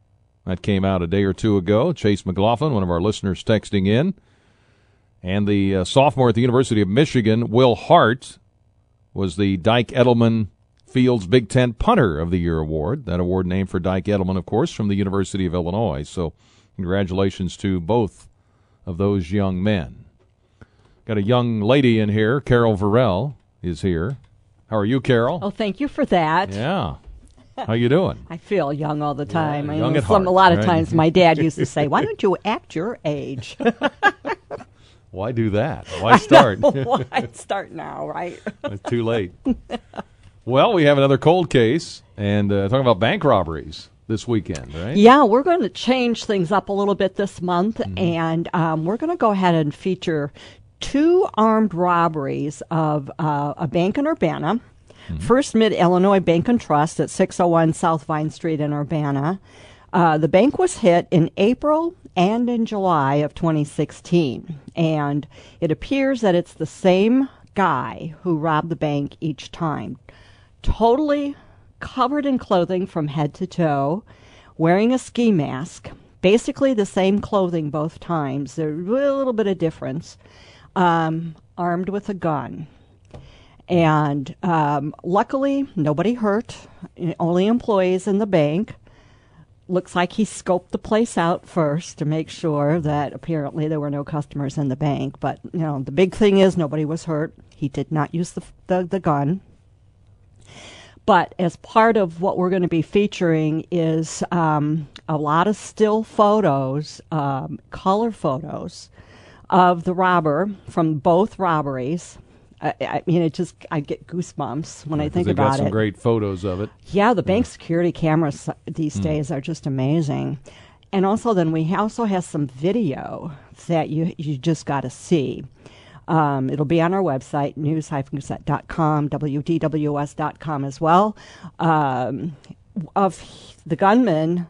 That came out a day or two ago. Chase McLaughlin, one of our listeners texting in. And the uh, sophomore at the University of Michigan, Will Hart, was the Dyke Edelman Fields Big Ten Punter of the Year Award. That award named for Dyke Edelman, of course, from the University of Illinois. So congratulations to both of those young men. Got a young lady in here. Carol Vorel is here. How are you, Carol? Oh, thank you for that. Yeah. How you doing? I feel young all the time. Yeah, I young mean, at some, heart, a lot of right? times my dad used to say, why don't you act your age? Why do that? Why start? I know, why start now, right? It's too late. Well, we have another cold case, and uh, talking about bank robberies this weekend, right? Yeah, we're going to change things up a little bit this month, mm-hmm. and um, we're going to go ahead and feature two armed robberies of uh, a bank in Urbana. Mm-hmm. First Mid-Illinois Bank and Trust at six oh one South Vine Street in Urbana. Uh, the bank was hit in April and in July of twenty sixteen, and it appears that it's the same guy who robbed the bank each time. Totally covered in clothing from head to toe, wearing a ski mask, basically the same clothing both times. There's a little bit of difference, um, armed with a gun. And um, luckily, nobody hurt, only employees in the bank. Looks like he scoped the place out first to make sure that apparently there were no customers in the bank. But, you know, the big thing is nobody was hurt. He did not use the the, the gun. But as part of what we're going to be featuring is um, a lot of still photos, um, color photos of the robber from both robberies. I, I mean, it just, I get goosebumps when yeah, I think about it. They've got some great photos of it. Yeah, the bank yeah. security cameras these mm. days are just amazing. And also then we also have some video that you you just got to see. Um, it'll be on our website, news dash gazette dot com, W D W S dot com as well, um, of the gunman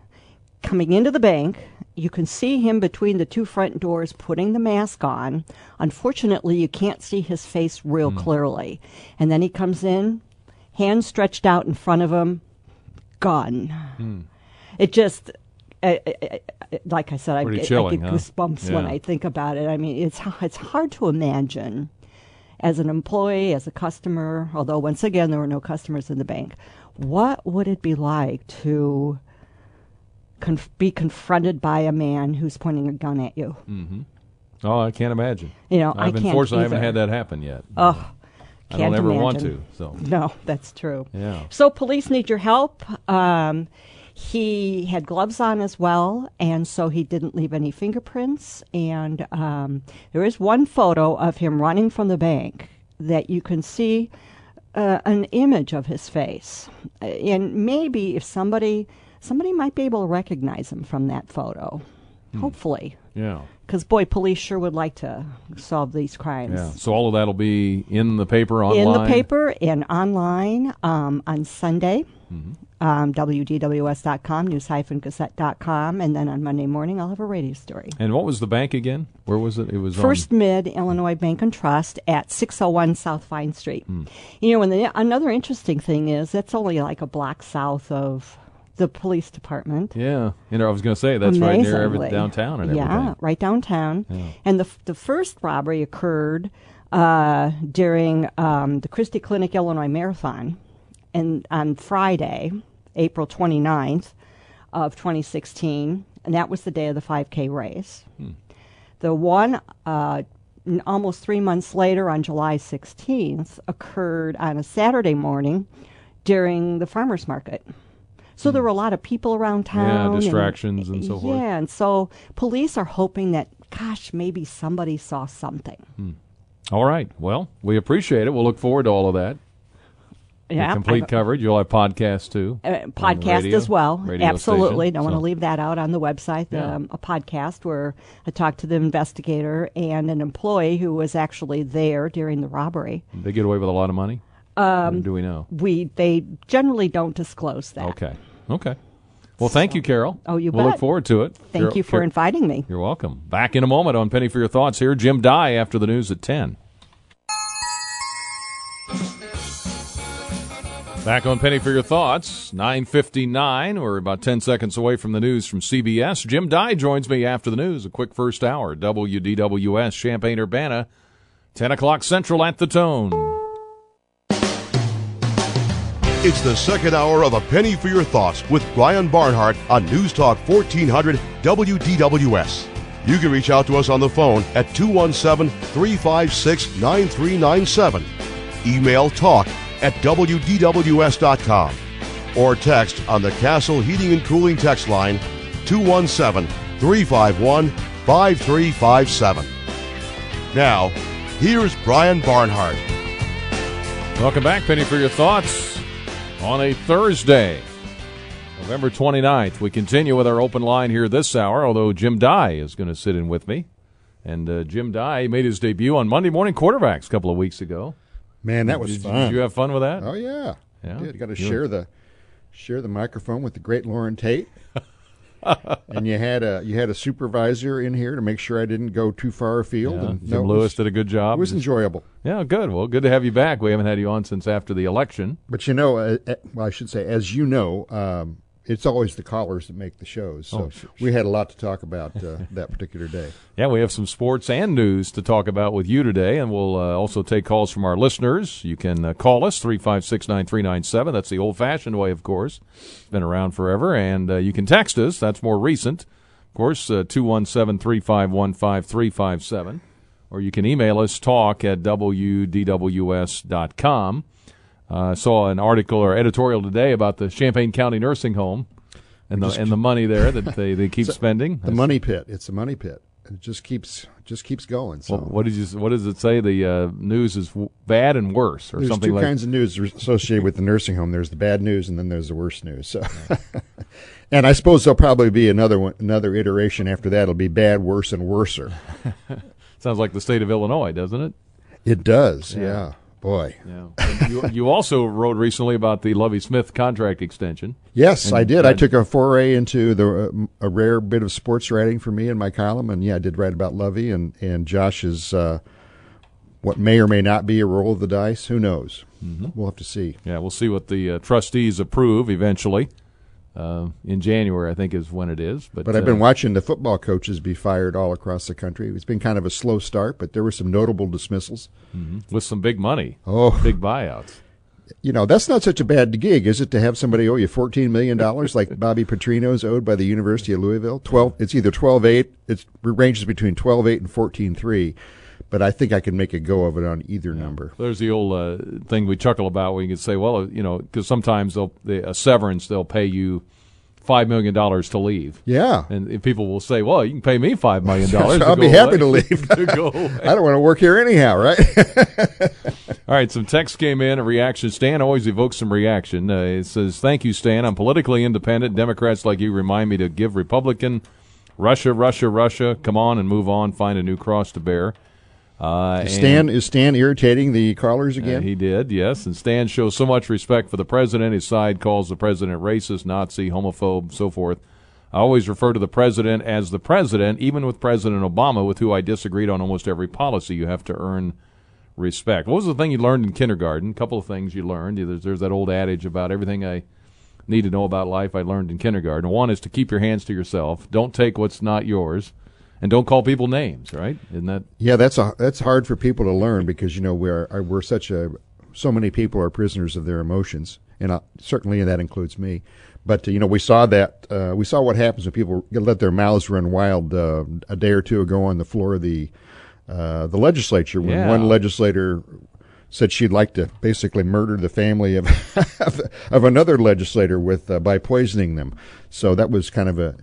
coming into the bank. You can see him between the two front doors putting the mask on. Unfortunately, you can't see his face real mm. clearly. And then he comes in, hand stretched out in front of him, gun. Mm. It just, I, I, I, like I said, I get, chilling, I get goosebumps huh? yeah. when I think about it. I mean, it's it's hard to imagine as an employee, as a customer, although once again there were no customers in the bank, what would it be like to conf- be confronted by a man who's pointing a gun at you? Mm-hmm. Oh, I can't imagine. You know, I've I can't Unfortunately, either. I haven't had that happen yet. Oh, I can't don't ever imagine. want to. So no, that's true. Yeah. So police need your help. Um, he had gloves on as well, and so he didn't leave any fingerprints. And um, there is one photo of him running from the bank that you can see uh, an image of his face. And maybe if somebody, somebody might be able to recognize him from that photo. Hmm. Hopefully. Yeah. Because, boy, police sure would like to solve these crimes. Yeah. So all of that will be in the paper, online? In the paper and online um, on Sunday, mm-hmm. um, W D W S dot com, news dash gazette dot com, and then on Monday morning I'll have a radio story. And what was the bank again? Where was it? It was First on Mid Illinois Bank and Trust at six oh one South Vine Street. Mm. You know, and the, another interesting thing is that's only like a block south of the police department. Yeah, you know, I was going to say that's Amazingly. right near downtown and everything. Yeah, right downtown. Yeah. And the f- the first robbery occurred uh, during um, the Christie Clinic Illinois Marathon, and on Friday, April twenty-ninth of twenty sixteen, and that was the day of the five K race. Hmm. The one uh, n- almost three months later, on July sixteenth, occurred on a Saturday morning during the farmers market. So there were a lot of people around town. Yeah, distractions and, and so yeah, forth. Yeah, and so police are hoping that, gosh, maybe somebody saw something. Hmm. All right. Well, we appreciate it. We'll look forward to all of that. Yeah. The complete I've, coverage. You'll have podcasts, too. Uh, podcast radio, as well. Absolutely. Station, Don't so. want to leave that out on the website. The, yeah. um, a podcast where I talked to the investigator and an employee who was actually there during the robbery. Did they get away with a lot of money? Um, do we know? We They generally don't disclose that. Okay. Okay. Well, thank you, Carol. Oh, you bet. We'll look forward to it. Thank Carol, you for Carol, inviting me. You're welcome. Back in a moment on Penny for Your Thoughts here. Jim Dey after the news at ten. Back on Penny for Your Thoughts, nine fifty-nine. We're about ten seconds away from the news from C B S. Jim Dey joins me after the news. A quick first hour. W D W S, Champaign-Urbana, ten o'clock Central at the Tone. It's the second hour of A Penny for Your Thoughts with Brian Barnhart on News Talk fourteen hundred W D W S. You can reach out to us on the phone at two one seven, three five six, nine three nine seven. Email talk at W D W S dot com. Or text on the Castle Heating and Cooling text line two one seven, three five one, five three five seven. Now, here's Brian Barnhart. Welcome back, Penny for Your Thoughts. On a Thursday, November twenty-ninth, we continue with our open line here this hour, although Jim Dey is going to sit in with me. And uh, Jim Dey made his debut on Monday Morning Quarterbacks a couple of weeks ago. Man, that was did, fun. Did you have fun with that? Oh, yeah. yeah. I did. Got to share the, share the microphone with the great Lauren Tate. And you had a you had a supervisor in here to make sure I didn't go too far afield. Yeah, and Jim no, Lewis was, did a good job. It was enjoyable. Yeah, good. Well, good to have you back. We haven't had you on since after the election. But you know, uh, uh, well, I should say, as you know, um, it's always the callers that make the shows. So oh, sure, sure. we had a lot to talk about uh, that particular day. Yeah, we have some sports and news to talk about with you today, and we'll uh, also take calls from our listeners. You can uh, call us, three five six, nine three nine seven. That's the old-fashioned way, of course. It's been around forever. And uh, you can text us. That's more recent. Of course, uh, two one seven, three five one, five three five seven. Or you can email us, talk at W D W S dot com. I uh, saw an article or editorial today about the Champaign County Nursing Home and the, and the money there that they, they keep spending. The That's, money pit. It's a money pit. It just keeps just keeps going. So well, what did you what does it say? The uh, news is w- bad and worse, or there's something like that. There's two kinds of news associated with the nursing home. There's the bad news, and then there's the worse news. So, and I suppose there'll probably be another one, another iteration after that. It'll be bad, worse, and worser. Sounds like the state of Illinois, doesn't it? It does. Yeah. yeah. Boy. Yeah. You, you also wrote recently about the Lovie Smith contract extension. Yes, and I did. I took a foray into the uh, a rare bit of sports writing for me in my column, and yeah, I did write about Lovie and, and Josh's uh, what may or may not be a roll of the dice. Who knows? Mm-hmm. We'll have to see. Yeah, we'll see what the uh, trustees approve eventually. Uh, in January, I think, is when it is. But, but I've uh, been watching the football coaches be fired all across the country. It's been kind of a slow start, but there were some notable dismissals. Mm-hmm. With some big money. Oh. Big buyouts. you know, that's not such a bad gig, is it, to have somebody owe you fourteen million dollars like Bobby Petrino's owed by the University of Louisville? twelve It's either twelve eight It ranges between twelve eight and fourteen three But I think I can make a go of it on either yeah. number. There's the old uh, thing we chuckle about where you can say, well, you know, because sometimes they'll they, a severance, they'll pay you five million dollars to leave. Yeah. And people will say, well, you can pay me five million dollars so I'll be happy away. to leave. to go away. I don't want to work here anyhow, right? All right, some text came in, a reaction. Stan always evokes some reaction. Uh, it says, thank you, Stan. I'm politically independent. Democrats like you remind me to give Republican. Russia, Russia, Russia. Come on and move on. Find a new cross to bear. Uh, is, Stan, and, is Stan irritating the callers again? Uh, he did, yes. And Stan shows so much respect for the president. His side calls the president racist, Nazi, homophobe, so forth. I always refer to the president as the president, even with President Obama, with who I disagreed on almost every policy. You have to earn respect. What was the thing you learned in kindergarten? A couple of things you learned. There's, there's that old adage about everything I need to know about life I learned in kindergarten. One is to keep your hands to yourself. Don't take what's not yours. And don't call people names, right? Isn't that? Yeah, that's a that's hard for people to learn because you know we're we're such a so many people are prisoners of their emotions, and I, certainly that includes me. But uh, you know we saw that uh, we saw what happens when people let their mouths run wild uh, a day or two ago on the floor of the uh, the legislature when yeah. one legislator said she'd like to basically murder the family of of another legislator with uh, by poisoning them. So that was kind of a.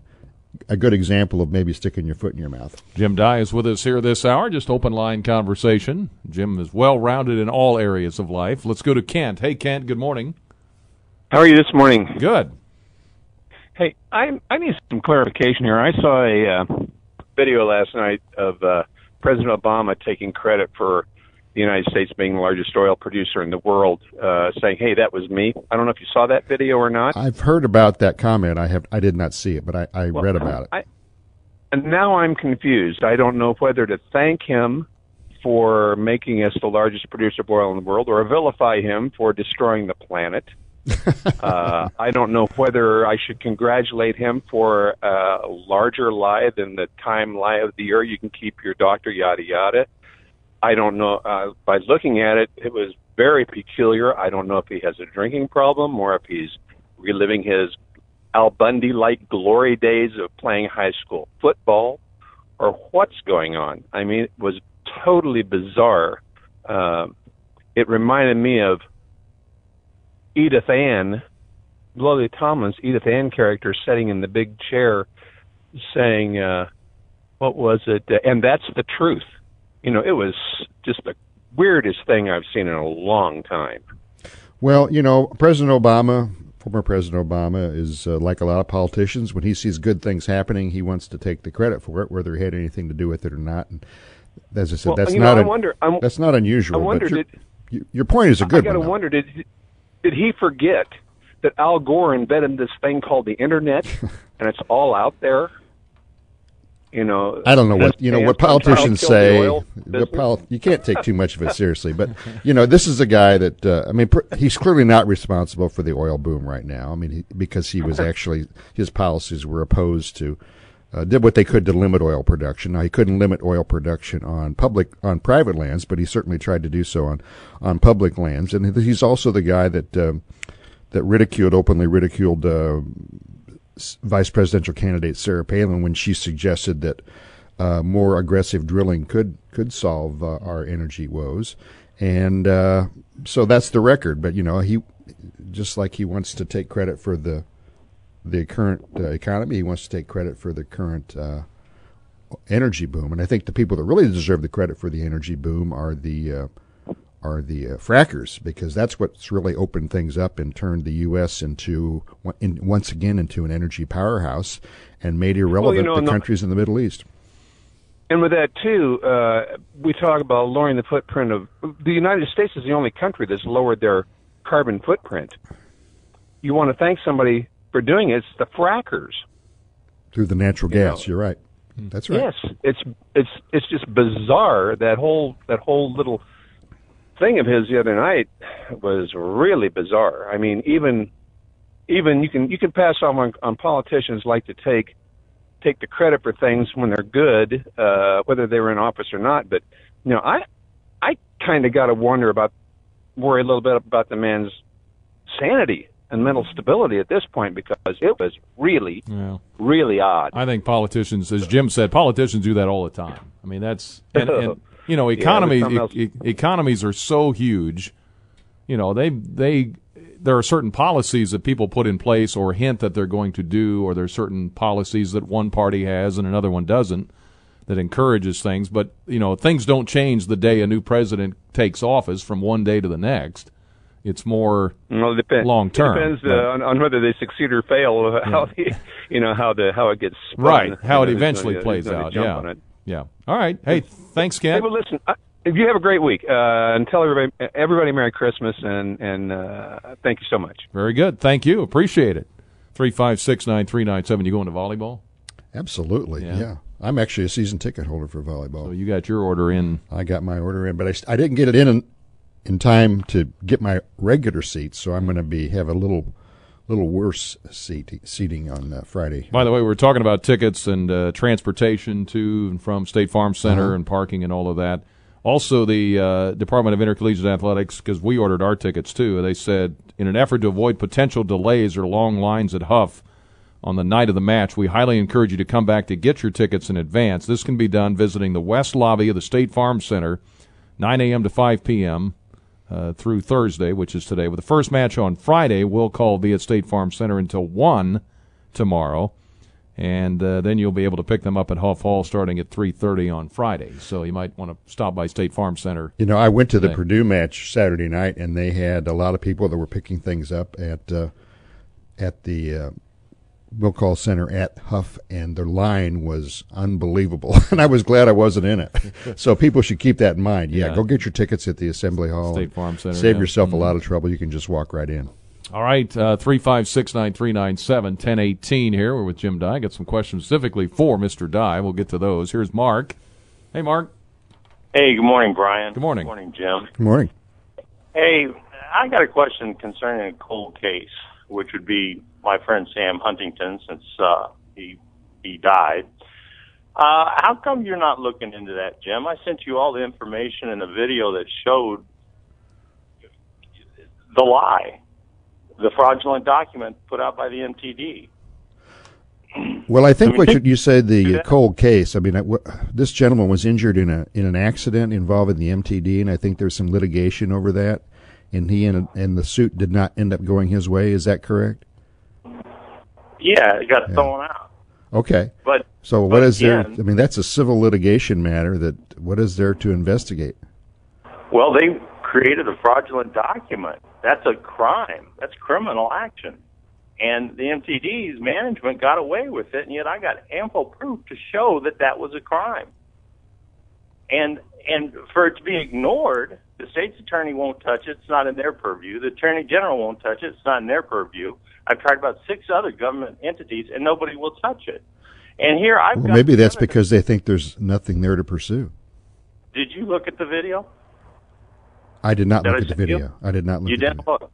a good example of maybe sticking your foot in your mouth. Jim Dey is with us here this hour. Just open line conversation. Jim is well-rounded in all areas of life. Let's go to Kent. Hey, Kent, good morning. How are you this morning? Good. Hey, I I need some clarification here. I saw a uh, video last night of uh, President Obama taking credit for the United States being the largest oil producer in the world, uh, saying, hey, that was me. I don't know if you saw that video or not. I've heard about that comment. I have. I did not see it, but I, I well, read about it. I, and now I'm confused. I don't know whether to thank him for making us the largest producer of oil in the world or vilify him for destroying the planet. uh, I don't know whether I should congratulate him for a larger lie than the time lie of the year. You can keep your doctor, yada, yada. I don't know. Uh, by looking at it, it was very peculiar. I don't know if he has a drinking problem or if he's reliving his Al Bundy-like glory days of playing high school football or what's going on. I mean, it was totally bizarre. Uh, it reminded me of Edith Ann, Lily Tomlin's Edith Ann character sitting in the big chair saying, uh, what was it? Uh, and that's the truth. You know, it was just the weirdest thing I've seen in a long time. Well, you know, President Obama, former President Obama, is uh, like a lot of politicians. When he sees good things happening, he wants to take the credit for it, whether he had anything to do with it or not. And as I said, well, that's you know, not I wonder, un- that's not unusual. I wonder, did, your, your point is a good I gotta one. I got to wonder, did, did he forget that Al Gore invented this thing called the Internet, and it's all out there? You know, I don't know what you know what politicians say. Poli- you can't take too much of it seriously, but you know, this is a guy that uh, I mean, pr- he's clearly not responsible for the oil boom right now. I mean, he, because he was actually his policies were opposed to uh, did what they could to limit oil production. Now he couldn't limit oil production on public on private lands, but he certainly tried to do so on on public lands. And he's also the guy that um, that ridiculed openly ridiculed. Uh, Vice presidential candidate Sarah Palin when she suggested that uh, more aggressive drilling could could solve uh, our energy woes, and uh, so that's the record. But you know, he just like he wants to take credit for the the current uh, economy, he wants to take credit for the current uh, energy boom. And I think the people that really deserve the credit for the energy boom are the uh, are the uh, frackers, because that's what's really opened things up and turned the U S into in, once again into an energy powerhouse and made irrelevant well, you know, the no, countries in the Middle East. And with that too, uh, we talk about lowering the footprint of the United States is the only country that's lowered their carbon footprint. You want to thank somebody for doing it? It's the frackers through the natural you gas. Know. You're right. That's right. Yes, it's it's it's just bizarre that whole that whole little. thing of his the other night was really bizarre. I mean, even even you can you can pass on on politicians like to take take the credit for things when they're good, uh, whether they were in office or not. But you know, I I kind of got to wonder about worry a little bit about the man's sanity and mental stability at this point, because it was really, yeah. really odd. I think politicians, as Jim said, politicians do that all the time. I mean, that's and, and you know, economies yeah, e- e- economies are so huge. You know, they they there are certain policies that people put in place or hint that they're going to do, or there are certain policies that one party has and another one doesn't that encourages things. But you know, things don't change the day a new president takes office from one day to the next. It's more well, it depends, long-term. It depends uh, on, on whether they succeed or fail, uh, how yeah. the, you know, how the how it gets spun, right, how it know, eventually no, plays no out. Yeah, yeah. All right. Hey, thanks, Ken. Hey, well, listen, I, you have a great week, uh, and tell everybody, everybody, Merry Christmas, and and uh, thank you so much. Very good. Thank you. Appreciate it. Three five six nine three nine seven. You going to volleyball? Absolutely. Yeah. yeah. I'm actually a season ticket holder for volleyball. So you got your order in. I got my order in, but I I didn't get it in. And, in time to get my regular seat, so I'm going to be have a little little worse seat, seating on uh, Friday. By the way, we're talking about tickets and uh, transportation to and from State Farm Center uh-huh. and parking and all of that. Also, the uh, Department of Intercollegiate Athletics, because we ordered our tickets too, they said, in an effort to avoid potential delays or long lines at Huff on the night of the match, we highly encourage you to come back to get your tickets in advance. This can be done visiting the west lobby of the State Farm Center, nine a.m. to five p.m., Uh, through Thursday, which is today. With the first match on Friday, we'll call via State Farm Center until one tomorrow, and uh, then you'll be able to pick them up at Huff Hall starting at three thirty on Friday. So you might want to stop by State Farm Center. You know, I went to today. the Purdue match Saturday night, and they had a lot of people that were picking things up at uh, at the uh, Will Call Center at Huff, and their line was unbelievable, and I was glad I wasn't in it. So people should keep that in mind. Yeah, yeah. Go get your tickets at the Assembly Hall. State Farm Center. Save yeah. yourself mm-hmm. a lot of trouble. You can just walk right in. All right, uh, three five six nine three nine seven one zero one eight here. We're with Jim Dey. Got some questions specifically for Mister Dey. We'll get to those. Here's Mark. Hey, Mark. Hey, good morning, Brian. Good morning. Good morning, Jim. Good morning. Hey, I got a question concerning a cold case, which would be my friend Sam Huntington, since uh, he he died. Uh, how come you're not looking into that, Jim? I sent you all the information in the video that showed the lie, the fraudulent document put out by the M T D. Well, I think I mean, what you, you said, the cold case, I mean, I, w- this gentleman was injured in a in an accident involving the M T D, and I think there's some litigation over that. And he and, and the suit did not end up going his way. Is that correct? Yeah, it got yeah. thrown out. Okay. But so what but is again, there? I mean, that's a civil litigation matter. That what is there to investigate? Well, they created a fraudulent document. That's a crime. That's criminal action. And the M T D's management got away with it, and yet I got ample proof to show that that was a crime. And and for it to be ignored. The state's attorney won't touch it. It's not in their purview. The attorney general won't touch it. It's not in their purview. I've tried about six other government entities, and nobody will touch it. And here I've well, got... Maybe that's because they think there's nothing there to pursue. Did you look at the video? I did not did look I at the video. You? I did not look you at the video. You didn't look.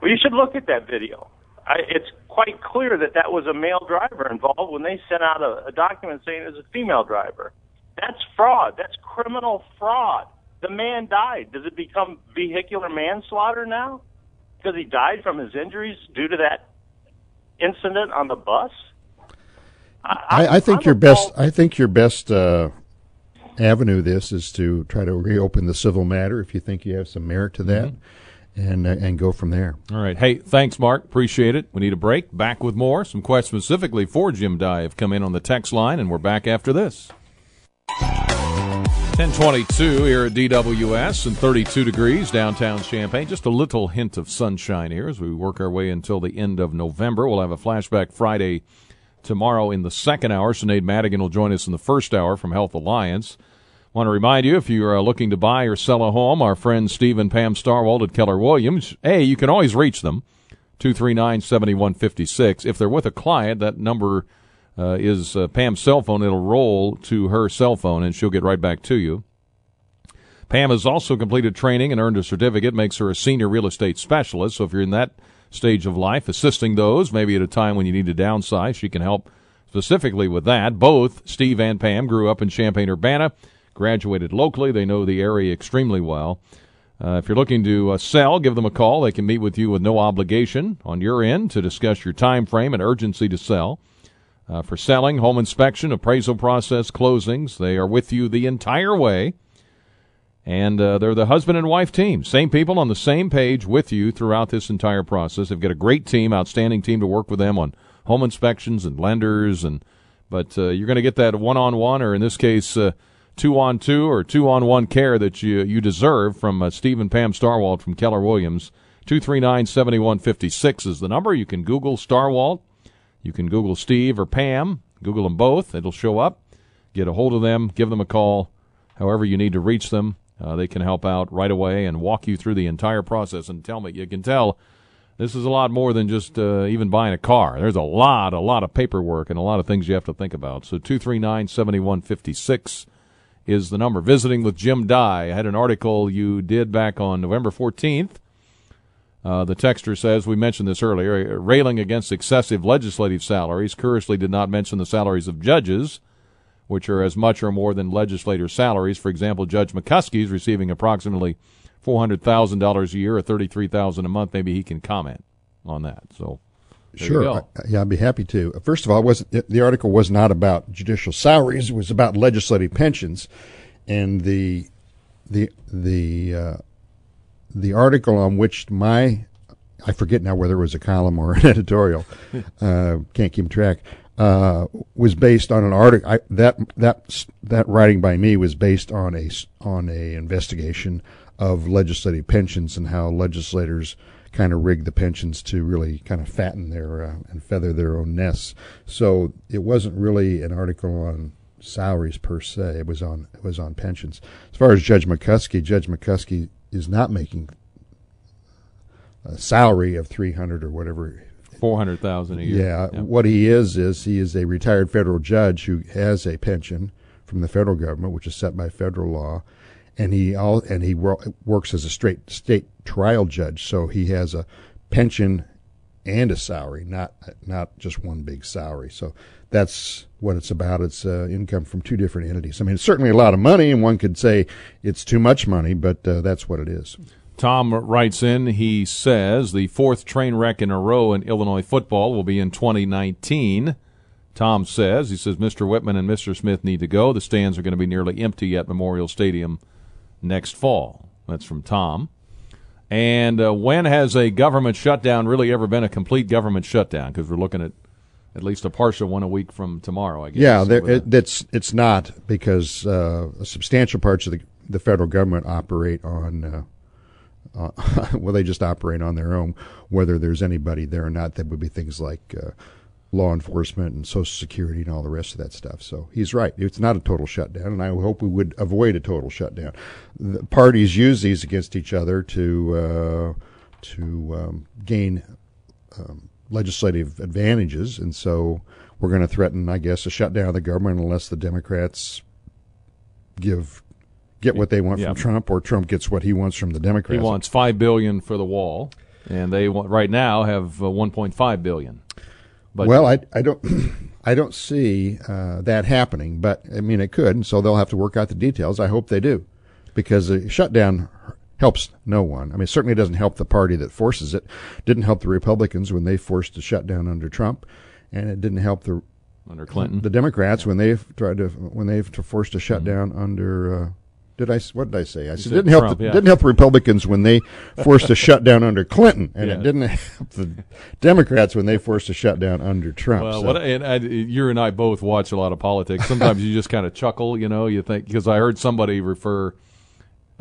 Well, you should look at that video. I, it's quite clear that that was a male driver involved when they sent out a, a document saying it was a female driver. That's fraud. That's criminal fraud. The man died. Does it become vehicular manslaughter now? Because he died from his injuries due to that incident on the bus? I, I, I think I'm your best I think your best uh, avenue this is to try to reopen the civil matter if you think you have some merit to that mm-hmm. and uh, and go from there. All right. Hey, thanks, Mark. Appreciate it. We need a break. Back with more. Some questions specifically for Jim Dey have come in on the text line, and we're back after this. ten twenty-two here at D W S and thirty-two degrees downtown Champaign. Just a little hint of sunshine here as we work our way until the end of November. We'll have a flashback Friday tomorrow in the second hour. Sinead Madigan will join us in the first hour from Health Alliance. Want to remind you, if you are looking to buy or sell a home, our friends Steve and Pam Starwald at Keller Williams, hey, you can always reach them, two three nine, seven one five six. If they're with a client, that number Uh, is uh, Pam's cell phone. It'll roll to her cell phone, and she'll get right back to you. Pam has also completed training and earned a certificate, makes her a senior real estate specialist. So if you're in that stage of life, assisting those, maybe at a time when you need to downsize, she can help specifically with that. Both Steve and Pam grew up in Champaign-Urbana, graduated locally. They know the area extremely well. Uh, if you're looking to uh, sell, give them a call. They can meet with you with no obligation on your end to discuss your time frame and urgency to sell. Uh, for selling, home inspection, appraisal process, closings, they are with you the entire way. And uh, they're the husband and wife team. Same people on the same page with you throughout this entire process. They've got a great team, outstanding team to work with them on home inspections and lenders. And But uh, you're going to get that one-on-one, or in this case, uh, two-on-two or two-on-one care that you you deserve from uh, Steve and Pam Starwalt from Keller Williams. two three nine, seven one five six is the number. You can Google Starwalt. You can Google Steve or Pam. Google them both. It'll show up. Get a hold of them. Give them a call. However you need to reach them. Uh, they can help out right away and walk you through the entire process. And tell me, you can tell this is a lot more than just uh, even buying a car. There's a lot, a lot of paperwork and a lot of things you have to think about. So two three nine, seven one five six is the number. Visiting with Jim Dey. I had an article you did back on November fourteenth. Uh, the texter says, we mentioned this earlier, railing against excessive legislative salaries. Curiously did not mention the salaries of judges, which are as much or more than legislator salaries. For example, Judge McCuskey is receiving approximately four hundred thousand dollars a year or thirty-three thousand dollars a month. Maybe he can comment on that. So, sure. I, yeah, I'd be happy to. First of all, it wasn't, the article was not about judicial salaries. It was about legislative pensions. And the the the uh, the article on which my, I forget now whether it was a column or an editorial, uh, can't keep track, Uh, was based on an article I, that that that writing by me was based on a on a investigation of legislative pensions and how legislators kind of rig the pensions to really kind of fatten their uh, and feather their own nests. So it wasn't really an article on salaries per se. It was on it was on pensions. As far as Judge McCuskey, Judge McCuskey is not making a salary of three hundred or whatever. four hundred thousand dollars a year. Yeah, yeah, what he is is he is a retired federal judge who has a pension from the federal government, which is set by federal law, and he all and he wor- works as a straight state trial judge, so he has a pension and a salary, not not just one big salary. So that's what it's about. It's uh, income from two different entities. I mean, it's certainly a lot of money, and one could say it's too much money, but uh, that's what it is. Tom writes in, he says, the fourth train wreck in a row in Illinois football will be in twenty nineteen. Tom says, he says, Mister Whitman and Mister Smith need to go. The stands are going to be nearly empty at Memorial Stadium next fall. That's from Tom. And uh, when has a government shutdown really ever been a complete government shutdown? Because we're looking at at least a partial one a week from tomorrow, I guess. Yeah, there, it, that's, it's not because uh, substantial parts of the, the federal government operate on uh, – Uh, well, they just operate on their own, whether there's anybody there or not. That would be things like uh, law enforcement and Social Security and all the rest of that stuff. So he's right. It's not a total shutdown, and I hope we would avoid a total shutdown. The parties use these against each other to uh, to um, gain um, legislative advantages, and so we're going to threaten, I guess, a shutdown of the government unless the Democrats give get what they want yeah. from Trump, or Trump gets what he wants from the Democrats. He wants five billion dollars for the wall, and they want, right now have uh, one point five billion dollars. But well, I, I don't I don't see uh, that happening, but, I mean, it could, and so they'll have to work out the details. I hope they do, because the shutdown helps no one. I mean, it certainly doesn't help the party that forces it. Didn't help the Republicans when they forced the shutdown under Trump, and it didn't help the under Clinton. The Democrats yeah. when they've tried to when they've forced a shutdown mm-hmm. under uh, Did I? What did I say? I said, said didn't Trump, help. The, yeah. Didn't help the Republicans when they forced a shutdown under Clinton, and yeah. it didn't help the Democrats when they forced a shutdown under Trump. Well, so. what, and I, you and I both watch a lot of politics. Sometimes you just kind of chuckle, you know. You think because I heard somebody refer.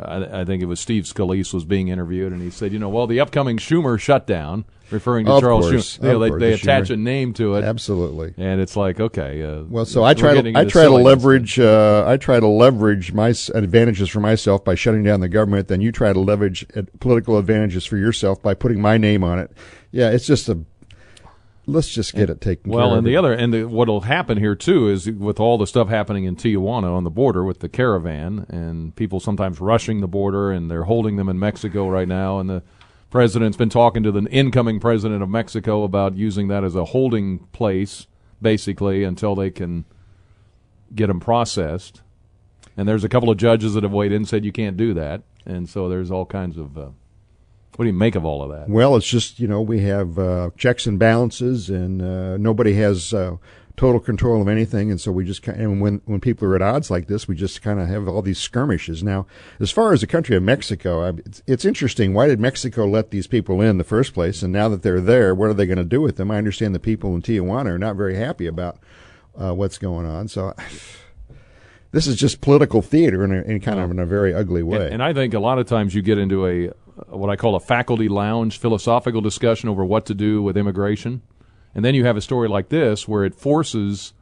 I, I think it was Steve Scalise was being interviewed, and he said, you know, well, the upcoming Schumer shutdown, referring to of Charles course, Schumer, you know, they, they attach Schumer. a name to it. Absolutely. And it's like, okay. Uh, well, so I try to I try to leverage uh, I try to leverage my advantages for myself by shutting down the government. Then you try to leverage political advantages for yourself by putting my name on it. Yeah, it's just a let's just get and, it taken. Well, care and of the it. other and the, what'll happen here too is with all the stuff happening in Tijuana on the border with the caravan and people sometimes rushing the border, and they're holding them in Mexico right now. And the president's been talking to the incoming president of Mexico about using that as a holding place, basically, until they can get them processed. And there's a couple of judges that have weighed in and said you can't do that. And so there's all kinds of uh, what do you make of all of that? Well, it's just, you know, we have uh, checks and balances, and uh, nobody has uh, total control of anything. And so we just kind of, and when when people are at odds like this, we just kind of have all these skirmishes. Now, as far as the country of Mexico, I, it's, it's interesting. Why did Mexico let these people in the first place? And now that they're there, what are they going to do with them? I understand the people in Tijuana are not very happy about uh, what's going on. So. This is just political theater in, a, in kind of in a very ugly way. And, and I think a lot of times you get into a what I call a faculty lounge philosophical discussion over what to do with immigration. And then you have a story like this where it forces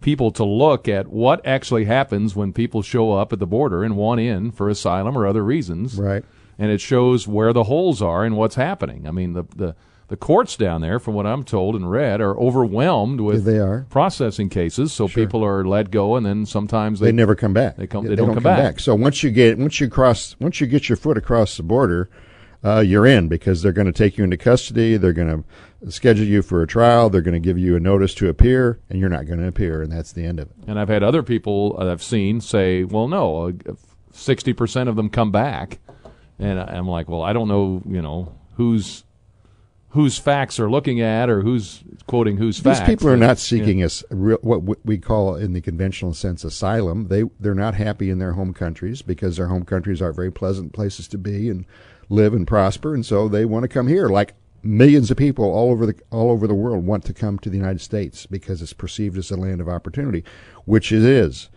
people to look at what actually happens when people show up at the border and want in for asylum or other reasons. Right. And it shows where the holes are and what's happening. I mean, the the, the courts down there, from what I'm told and read, are overwhelmed with they are. processing cases. So sure. people are let go, and then sometimes they, they never come back. They come. They, they don't, don't come, come back. back. So once you get once you cross once you get your foot across the border, uh, you're in, because they're going to take you into custody. They're going to schedule you for a trial. They're going to give you a notice to appear, and you're not going to appear, and that's the end of it. And I've had other people I've seen say, "Well, no, sixty percent of them come back." And I'm like, well, I don't know, you know, whose whose facts are looking at or who's quoting whose These facts. These people are not seeking yeah. us real, what we call in the conventional sense asylum. They they're not happy in their home countries, because their home countries are very pleasant places to be and live and prosper, and so they want to come here. Like millions of people all over the all over the world want to come to the United States because it's perceived as a land of opportunity, which it is.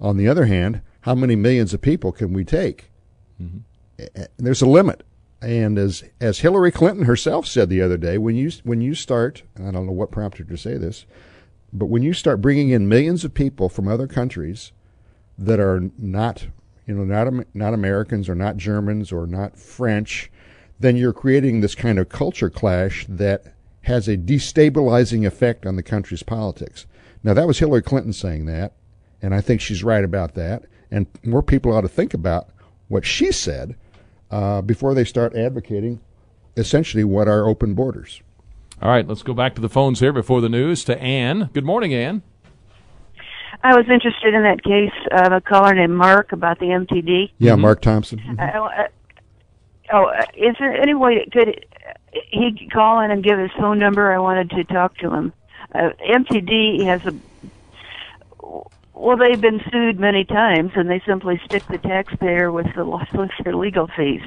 On the other hand, how many millions of people can we take? Mm-hmm. There's a limit, and as as Hillary Clinton herself said the other day, when you when you start, and I don't know what prompted her to say this, but when you start bringing in millions of people from other countries that are not, you know, not not Americans or not Germans or not French, then you're creating this kind of culture clash that has a destabilizing effect on the country's politics. Now, that was Hillary Clinton saying that, and I think she's right about that, and more people ought to think about what she said Uh, before they start advocating essentially what are open borders. All right, let's go back to the phones here before the news to Ann. Good morning, Ann. I was interested in that case of a caller named Mark about the M T D. Yeah, mm-hmm. Mark Thompson. Mm-hmm. uh, uh, oh, uh, is there any way that could he could call in and give his phone number? I wanted to talk to him. Uh, M T D has a... Well, they've been sued many times, and they simply stick the taxpayer with the with their legal fees.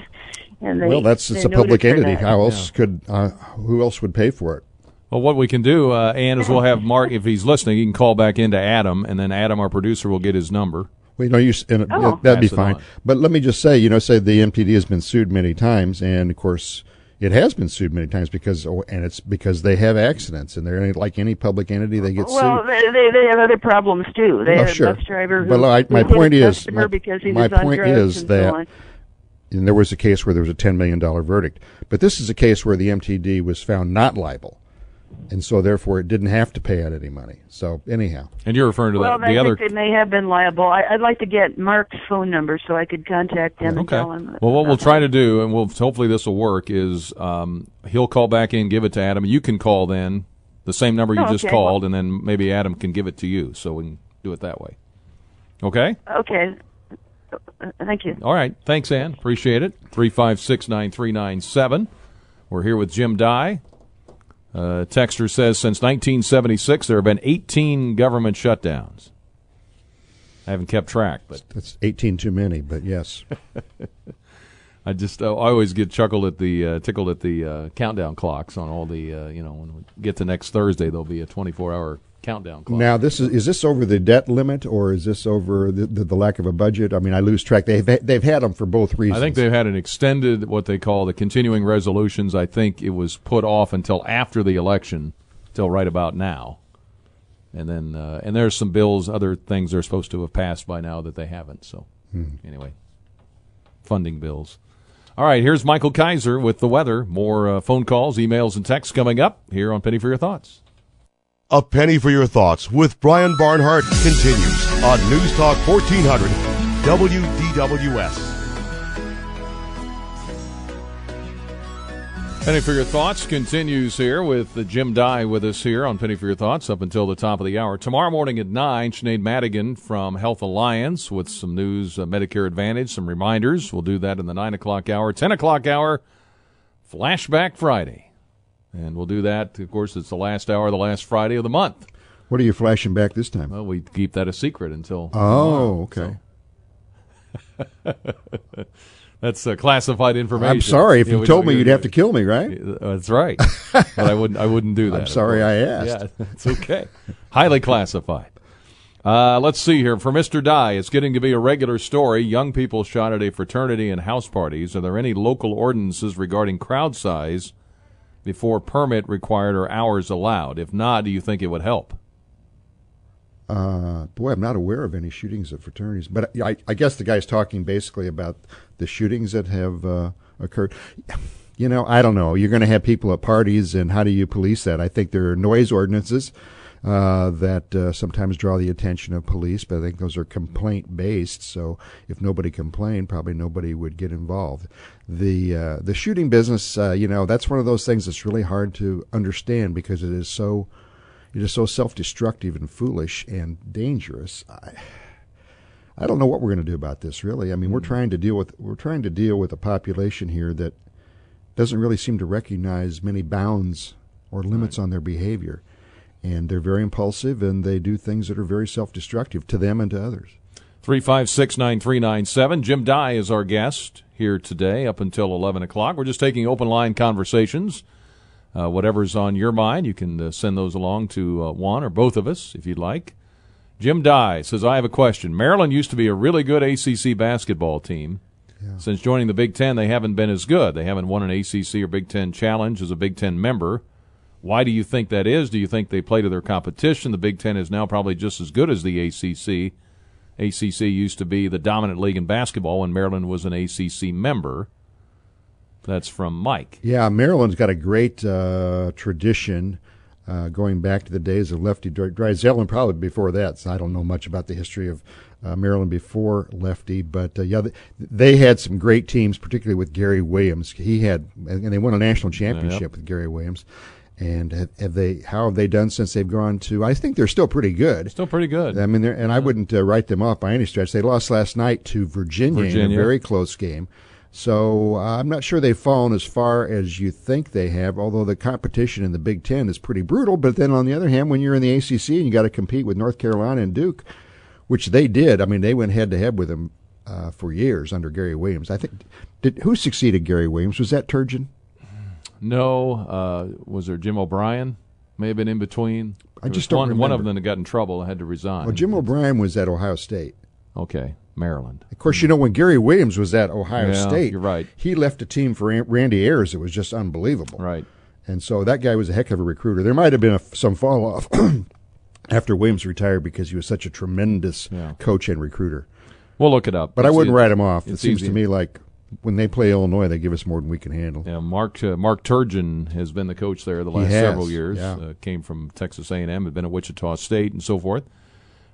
And they, well, that's it's a public entity. How else yeah. could uh, who else would pay for it? Well, what we can do, uh, Ann, is we'll have Mark, if he's listening, he can call back into Adam, and then Adam, our producer, will get his number. Well, you know, you and oh. that'd be fine. But let me just say, you know, say the M T D has been sued many times, and of course. It has been sued many times because, and it's because they have accidents, and they're like any public entity, they get well, sued. Well, they they have other problems too. They oh, have sure. a bus driver. But who, I, my point is, my, my point is and that, so and there was a case where there was a ten million dollar verdict, but this is a case where the M T D was found not liable, and so therefore it didn't have to pay out any money. So anyhow, and you're referring to well, that, the other. Well, they may have been liable. I, I'd like to get Mark's phone number so I could contact him okay. and tell him. Well, what we'll try to do, and we'll hopefully this will work, is um, he'll call back in, give it to Adam. You can call then the same number you oh, okay. just called, and then maybe Adam can give it to you, so we can do it that way. Okay. Okay. Thank you. All right. Thanks, Ann. Appreciate it. Three five six nine three nine seven. We're here with Jim Dey. Uh, texter says, since nineteen seventy-six, there have been eighteen government shutdowns. I haven't kept track, but that's eighteen too many. But yes, I just uh, I always get chuckled at the uh, tickled at the uh, countdown clocks on all the uh, you know when we get to next Thursday there'll be a twenty-four hour countdown clock. Now this is is this over the debt limit or is this over the, the, the lack of a budget? I mean, I lose track. They've they've had them for both reasons. I think they've had an extended what they call the continuing resolutions. I think it was put off until after the election, till right about now. And then, uh, and there's some bills, other things they're supposed to have passed by now that they haven't. So, hmm. anyway, funding bills. All right, here's Michael Kaiser with the weather. More uh, phone calls, emails, and texts coming up here on Penny for Your Thoughts. A Penny for Your Thoughts with Brian Barnhart continues on News Talk fourteen hundred W D W S. Penny for Your Thoughts continues here with the Jim Dey with us here on Penny for Your Thoughts up until the top of the hour. Tomorrow morning at nine, Sinead Madigan from Health Alliance with some news, uh, Medicare Advantage, some reminders. We'll do that in the nine o'clock hour. ten o'clock hour, Flashback Friday. And we'll do that, of course, it's the last hour, the last Friday of the month. What are you flashing back this time? Well, we keep that a secret until oh, tomorrow, okay. So. That's uh, classified information. I'm sorry if you, know, you told me you'd have to kill me, right? That's right. But I wouldn't. I wouldn't do that. I'm sorry I asked. Yeah, it's okay. Highly classified. Uh, let's see here. For Mister Dey, it's getting to be a regular story. Young people shot at a fraternity and house parties. Are there any local ordinances regarding crowd size before permit required or hours allowed? If not, do you think it would help? Uh, boy, I'm not aware of any shootings at fraternities, but I, I guess the guy's talking basically about the shootings that have uh, occurred. You know, I don't know. You're going to have people at parties, and how do you police that? I think there are noise ordinances uh, that uh, sometimes draw the attention of police, but I think those are complaint-based, so if nobody complained, probably nobody would get involved. The, uh, the shooting business, uh, you know, that's one of those things that's really hard to understand because it is so... It is so self-destructive and foolish and dangerous. I, I don't know what we're going to do about this, really. I mean, we're trying to deal with we're trying to deal with a population here that doesn't really seem to recognize many bounds or limits right. on their behavior, and they're very impulsive and they do things that are very self-destructive to them and to others. Three five six nine three nine seven. Jim Dey is our guest here today up until eleven o'clock. We're just taking open line conversations. Uh, whatever's on your mind, you can uh, send those along to uh, one or both of us if you'd like. Jim Dey says, I have a question. Maryland used to be a really good A C C basketball team. Yeah. Since joining the Big Ten, they haven't been as good. They haven't won an A C C or Big Ten challenge as a Big Ten member. Why do you think that is? Do you think they play to their competition? The Big Ten is now probably just as good as the A C C. A C C used to be the dominant league in basketball when Maryland was an A C C member. That's from Mike. Yeah, Maryland's got a great uh, tradition uh, going back to the days of Lefty Dreisel and probably before that. So I don't know much about the history of uh, Maryland before Lefty, but uh, yeah, they, they had some great teams, particularly with Gary Williams. He had, and they won a national championship yep. with Gary Williams. And have, have they? How have they done since they've gone to? I think they're still pretty good. Still pretty good. I mean, they're, and yeah. I wouldn't uh, write them off by any stretch. They lost last night to Virginia, Virginia. in a very close game. So uh, I'm not sure they've fallen as far as you think they have, although the competition in the Big Ten is pretty brutal. But then on the other hand, when you're in the A C C and you got to compete with North Carolina and Duke, which they did. I mean, they went head-to-head with them uh, for years under Gary Williams. I think did, who succeeded Gary Williams? Was that Turgeon? No. Uh, was there Jim O'Brien? May have been in between. There I just don't one, remember. One of them that got in trouble and had to resign. Well, Jim O'Brien was at Ohio State. Okay. Maryland. Of course, you know, when Gary Williams was at Ohio yeah, State, you're right. he left a team for Randy Ayers that was just unbelievable. Right. And so that guy was a heck of a recruiter. There might have been a, some fall off after Williams retired because he was such a tremendous yeah. coach and recruiter. We'll look it up. But it's I wouldn't easy. write him off. It's it seems easy. to me like when they play Illinois, they give us more than we can handle. Yeah, Mark uh, Mark Turgeon has been the coach there the last several years. Yeah. Uh, came from Texas A and M, had been at Wichita State and so forth.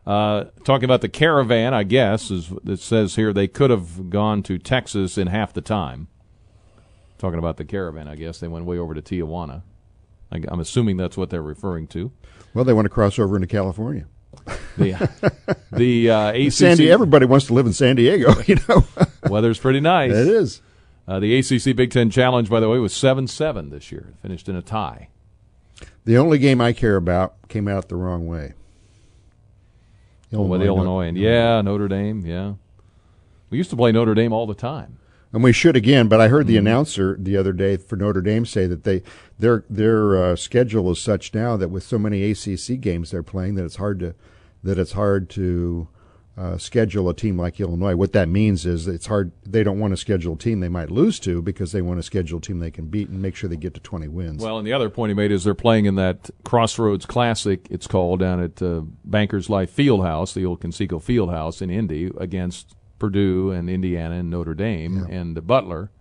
Uh, talking about the caravan, I guess, is it says here they could have gone to Texas in half the time. Talking about the caravan, I guess. They went way over to Tijuana. I, I'm assuming that's what they're referring to. Well, they want to cross over into California. The, the uh, A C C. San Diego, everybody wants to live in San Diego, you know. Weather's pretty nice. It is. Uh, the A C C Big Ten Challenge, by the way, was seven seven this year. It finished in a tie. The only game I care about came out the wrong way. Illinois, well, Illinois, and yeah, Notre Dame, yeah. We used to play Notre Dame all the time, and we should again. But I heard the mm-hmm. announcer the other day for Notre Dame say that they their their uh, schedule is such now that with so many A C C games they're playing that it's hard to that it's hard to uh, schedule a team like Illinois. What that means is it's hard. They don't want to schedule a team they might lose to because they want to schedule a team they can beat and make sure they get to twenty wins. Well, and the other point he made is they're playing in that Crossroads Classic, it's called, down at uh, Bankers Life Fieldhouse, the old Conseco Fieldhouse in Indy, against Purdue and Indiana and Notre Dame yeah. and uh, Butler.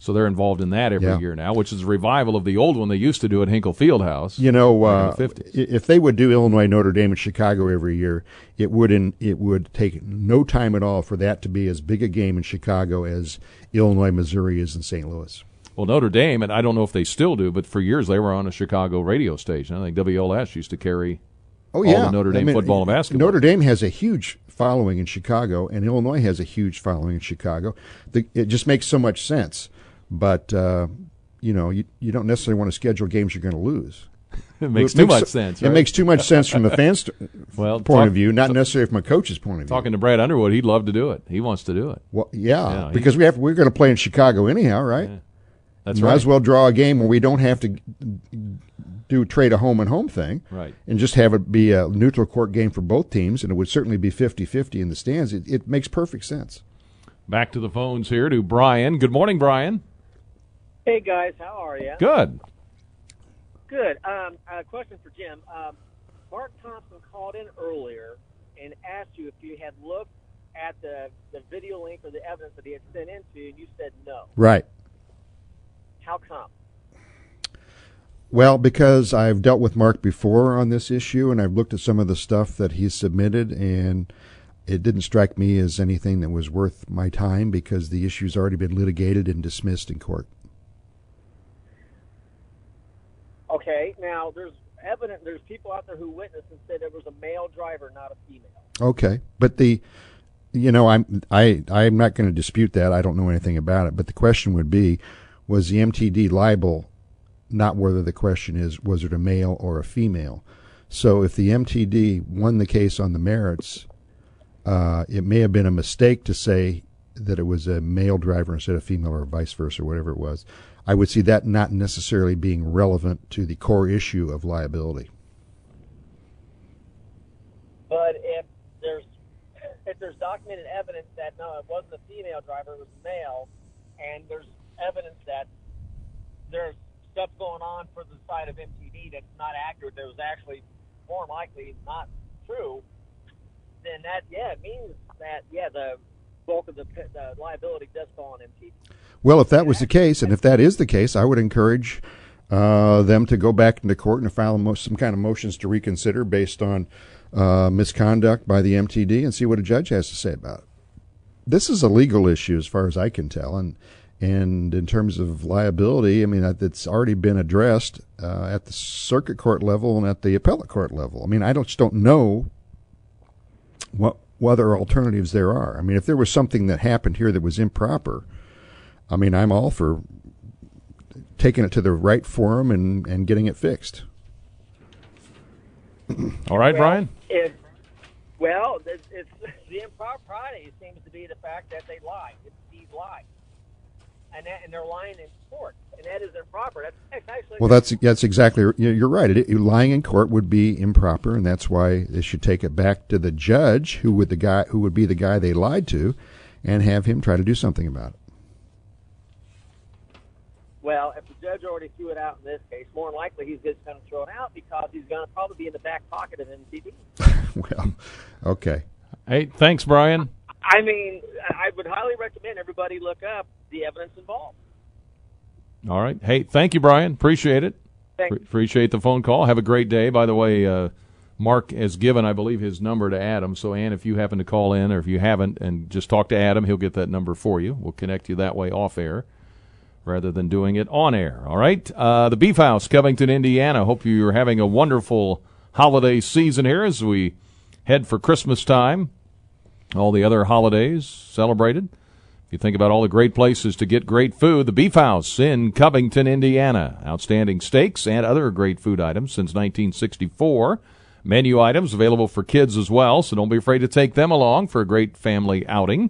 So they're involved in that every yeah. year now, which is a revival of the old one they used to do at Hinkle Fieldhouse. You know, uh, the if they would do Illinois, Notre Dame, and Chicago every year, it would in, it would take no time at all for that to be as big a game in Chicago as Illinois, Missouri is in Saint Louis. Well, Notre Dame, and I don't know if they still do, but for years they were on a Chicago radio station. I think W L S used to carry oh, yeah. all the Notre Dame I mean, football and basketball. Notre Dame has a huge following in Chicago, and Illinois has a huge following in Chicago. The, it just makes so much sense. But, uh, you know, you, you don't necessarily want to schedule games you're going to lose. It makes too much sense, right? It makes too much sense from a fan's well, point talk, of view, not so, necessarily from a coach's point of view. Talking to Brad Underwood, he'd love to do it. He wants to do it. Well, yeah, yeah because he, we have, we're going to play in Chicago anyhow, right? Yeah, that's right. Might as well draw a game where we don't have to do trade a home and home thing, right? And just have it be a neutral court game for both teams, and it would certainly be fifty fifty in the stands. It, it makes perfect sense. Back to the phones here to Brian. Good morning, Brian. Hey, guys. How are you? Good. Good. Um, a question for Jim. Um, Mark Thompson called in earlier and asked you if you had looked at the, the video link or the evidence that he had sent into, and you said no. Right. How come? Well, because I've dealt with Mark before on this issue, and I've looked at some of the stuff that he submitted, and it didn't strike me as anything that was worth my time because the issue's already been litigated and dismissed in court. Okay, now there's evidence, there's people out there who witnessed and said there was a male driver, not a female. Okay, but the, you know, I'm, I, I'm not going to dispute that. I don't know anything about it. But the question would be, was the M T D liable, not whether the question is, was it a male or a female? So if the M T D won the case on the merits, uh, it may have been a mistake to say that it was a male driver instead of female or vice versa or whatever it was. I would see that not necessarily being relevant to the core issue of liability. But if there's if there's documented evidence that no, it wasn't a female driver, it was a male, and there's evidence that there's stuff going on for the side of M T D that's not accurate, that was actually more likely not true, then that yeah it means that yeah the bulk of the, the liability does fall on M T D. Well, if that was the case, and if that is the case, I would encourage uh, them to go back into court and file some kind of motions to reconsider based on uh, misconduct by the M T D and see what a judge has to say about it. This is a legal issue as far as I can tell, and and in terms of liability, I mean, it's already been addressed uh, at the circuit court level and at the appellate court level. I mean, I don't, just don't know what, what other alternatives there are. I mean, if there was something that happened here that was improper, I mean, I'm all for taking it to the right forum and, and getting it fixed. All right, well, Brian? It, well, it's, it's, the improper Friday seems to be the fact that they lied. It's these lies. And, that, and they're lying in court. And that is improper. That's, that's actually well, that's, that's exactly – you're right. It, it, lying in court would be improper, and that's why they should take it back to the judge who would the guy who would be the guy they lied to and have him try to do something about it. Well, if the judge already threw it out in this case, more than likely he's just going to throw it out because he's going to probably be in the back pocket of M T D. Well, okay. Hey, thanks, Brian. I mean, I would highly recommend everybody look up the evidence involved. All right. Hey, thank you, Brian. Appreciate it. Thanks. Pre- appreciate the phone call. Have a great day. By the way, uh, Mark has given, I believe, his number to Adam. So, Ann, if you happen to call in or if you haven't and just talk to Adam, he'll get that number for you. We'll connect you that way off air rather than doing it on air. All right. Uh, the Beef House, Covington, Indiana. Hope you're having a wonderful holiday season here as we head for Christmas time. All the other holidays celebrated. If you think about all the great places to get great food, the Beef House in Covington, Indiana. Outstanding steaks and other great food items since nineteen sixty-four. Menu items available for kids as well, so don't be afraid to take them along for a great family outing.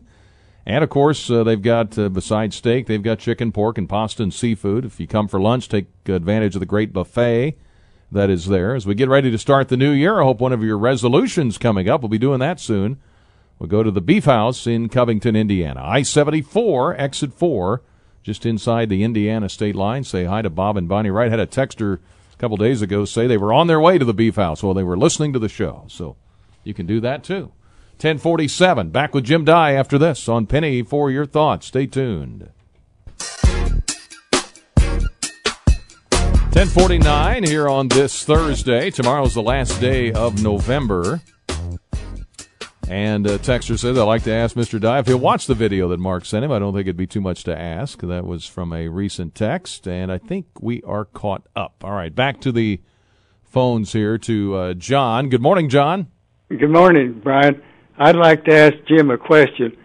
And, of course, uh, they've got, uh, besides steak, they've got chicken, pork, and pasta and seafood. If you come for lunch, take advantage of the great buffet that is there. As we get ready to start the new year, I hope one of your resolutions coming up. We'll be doing that soon. We'll go to the Beef House in Covington, Indiana. I seventy-four, exit four, just inside the Indiana state line. Say hi to Bob and Bonnie Wright. Had a texter a couple days ago say they were on their way to the Beef House while they were listening to the show. So you can do that, too. ten forty-seven. Back with Jim Dey after this on Penny for Your Thoughts. Stay tuned. ten forty-nine here on this Thursday. Tomorrow's the last day of November. And a texter says, I'd like to ask Mister Dey if he'll watch the video that Mark sent him. I don't think it'd be too much to ask. That was from a recent text, and I think we are caught up. All right, back to the phones here to uh, John. Good morning, John. Good morning, Brian. I'd like to ask Jim a question.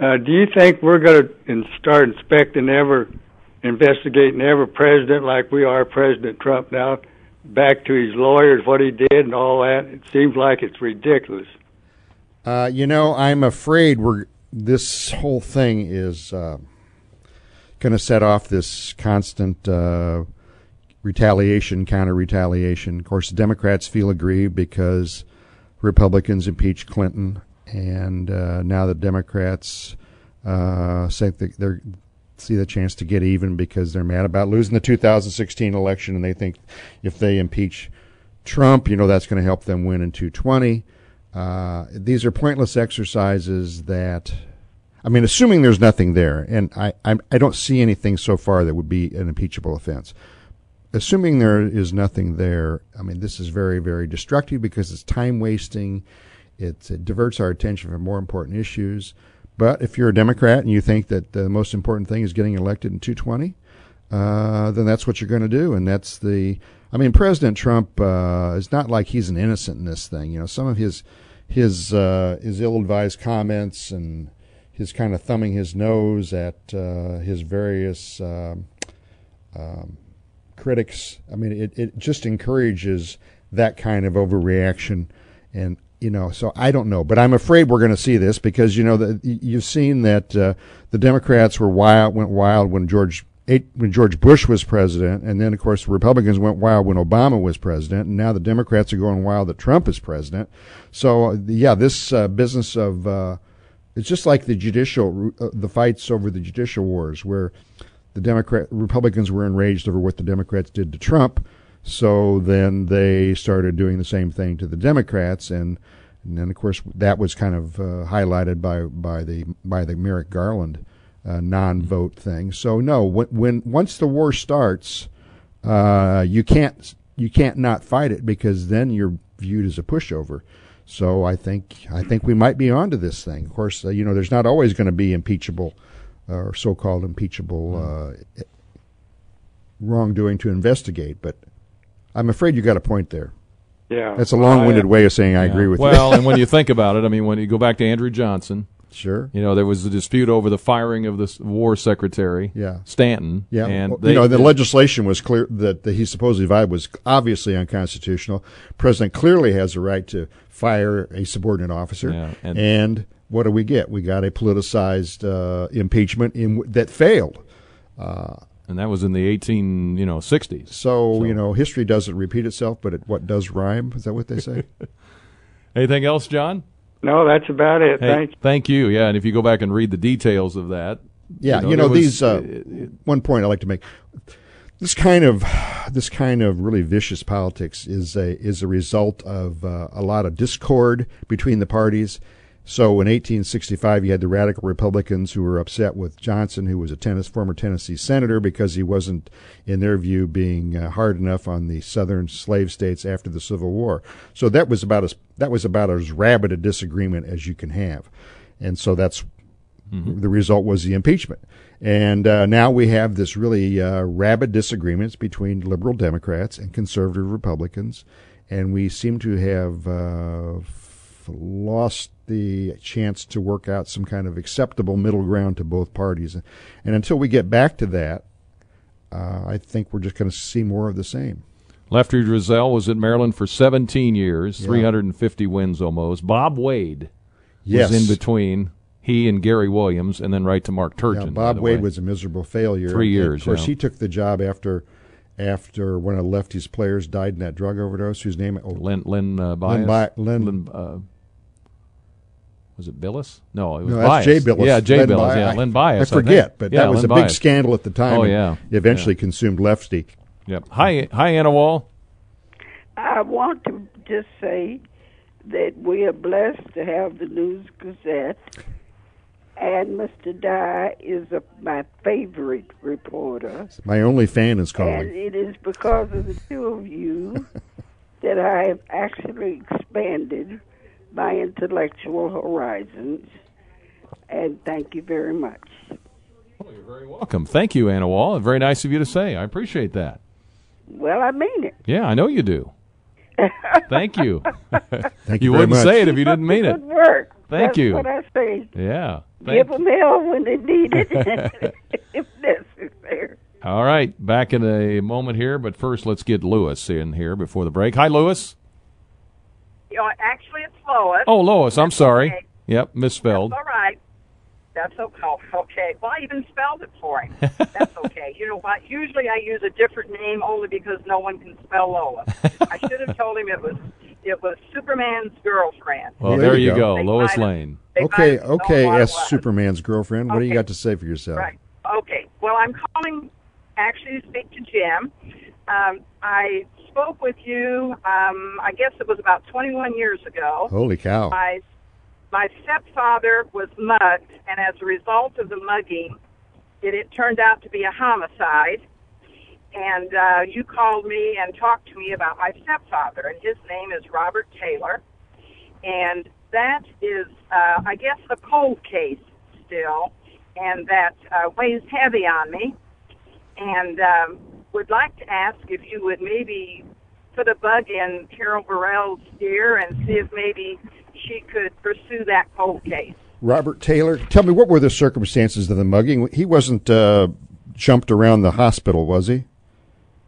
Uh, do you think we're going to start inspecting ever, investigating every president like we are President Trump now, back to his lawyers, what he did and all that? It seems like it's ridiculous. Uh, you know, I'm afraid we're this whole thing is uh, going to set off this constant uh, retaliation, counter-retaliation. Of course, Democrats feel aggrieved because Republicans impeached Clinton, and uh, now the Democrats uh, say they see the chance to get even because they're mad about losing the two thousand sixteen election, and they think if they impeach Trump, you know, that's going to help them win in two twenty. Uh, these are pointless exercises that, I mean, assuming there's nothing there, and I, I I don't see anything so far that would be an impeachable offense. Assuming there is nothing there, I mean, this is very, very destructive because it's time-wasting. It, it diverts our attention from more important issues. But if you're a Democrat and you think that the most important thing is getting elected in two twenty, uh, then that's what you're going to do, and that's the... I mean, President Trump uh, is not like he's an innocent in this thing. You know, some of his his uh, his ill-advised comments and his kind of thumbing his nose at uh, his various um, um, critics. I mean, it, it just encourages that kind of overreaction, and you know, so I don't know, but I'm afraid we're going to see this because you know the, you've seen that uh, the Democrats were wild, went wild when George. Eight, when George Bush was president, and then, of course, the Republicans went wild when Obama was president, and now the Democrats are going wild that Trump is president. So, yeah, this uh, business of uh, it's just like the judicial, uh, the fights over the judicial wars, where the Democrat Republicans were enraged over what the Democrats did to Trump, so then they started doing the same thing to the Democrats, and, and then, of course, that was kind of uh, highlighted by by the by the Merrick Garland. Uh, non-vote thing. So no, when, when once the war starts, uh, you can't you can't not fight it because then you're viewed as a pushover. So I think I think we might be onto this thing. Of course, uh, you know, there's not always going to be impeachable uh, or so-called impeachable uh, wrongdoing to investigate. But I'm afraid you got a point there. Yeah, that's a long-winded uh, way of saying I yeah. agree with well, you. Well, and when you think about it, I mean, when you go back to Andrew Johnson. Sure. You know, there was a dispute over the firing of the war secretary, yeah. Stanton. Yeah. And they, you know, the legislation was clear that the, he supposedly violated was obviously unconstitutional. The president clearly has the right to fire a subordinate officer. Yeah. And, and what do we get? We got a politicized uh, impeachment in, that failed. Uh, and that was in the eighteen, you know, sixties. So, so, you know, history doesn't repeat itself, but it what does rhyme? Is that what they say? Anything else, John? No, that's about it. Hey, thank you. Thank you. Yeah, and if you go back and read the details of that. Yeah, you know, you know was, these uh, it, it, one point I like to make. This kind of this kind of really vicious politics is a is a result of uh, a lot of discord between the parties. So in eighteen sixty-five, you had the radical Republicans who were upset with Johnson, who was a tennis, former Tennessee senator, because he wasn't, in their view, being uh, hard enough on the southern slave states after the Civil War. So that was about as that was about as rabid a disagreement as you can have, and so that's mm-hmm. the result was the impeachment. And uh, now we have this really uh, rabid disagreements between liberal Democrats and conservative Republicans, and we seem to have uh, f- lost. the chance to work out some kind of acceptable middle ground to both parties. And until we get back to that, uh, I think we're just going to see more of the same. Lefty Drizel was at Maryland for seventeen years, yeah. three hundred fifty wins almost. Bob Wade yes. was in between he and Gary Williams, and then right to Mark Turgeon. Yeah, Bob Wade way. was a miserable failure. Three years. And of course, yeah. he took the job after... after one of Lefty's players died in that drug overdose, whose name... Oh, Lynn Lynn uh, Bias. Lynn... Bi- Lynn uh, Was it Billis? No, it was no, that's Bias. Jay Billis. Yeah, Jay Lynn Billis. Bi- yeah, Lynn Bias. I forget, I but yeah, that was Lynn a big Bias. Scandal at the time. Oh, yeah. Eventually yeah. consumed Lefty. Yep. Hi, hi, Anna Wall. I want to just say that we are blessed to have the News-Gazette, and Mister Dey is a, my favorite reporter. My only fan is calling. And it is because of the two of you that I have actually expanded my intellectual horizons. And thank you very much. Well, you're very welcome. Thank you, Anna Wall. Very nice of you to say. I appreciate that. Well, I mean it. Yeah, I know you do. Thank you. Thank you. You wouldn't say it if you didn't mean it. Good work. Thank That's you. That's what I say. Yeah. Give them hell when they need it, if necessary. All right. Back in a moment here, but first let's get Lewis in here before the break. Hi, Lewis. You know, actually, it's Lois. Oh, Lois. I'm That's sorry. Okay. Yep, misspelled. That's all right. That's okay. Well, I even spelled it for him. That's okay. You know what? Usually I use a different name only because no one can spell Lois. I should have told him it was it was Superman's girlfriend. Well, there, there you go, go. Lois Lane. Okay, okay, as Superman's girlfriend. What okay. do you got to say for yourself? Right. Okay. Well, I'm calling actually to speak to Jim. Um, I spoke with you, um, I guess it was about twenty-one years ago. Holy cow. I My stepfather was mugged, and as a result of the mugging, it, it turned out to be a homicide. And uh, you called me and talked to me about my stepfather, and his name is Robert Taylor. And that is, uh, I guess, a cold case still, and that uh, weighs heavy on me. And um, would like to ask if you would maybe put a bug in Carol Vorel's ear and see if maybe she could pursue that cold case. Robert Taylor, tell me, what were the circumstances of the mugging? He wasn't uh, jumped around the hospital, was he?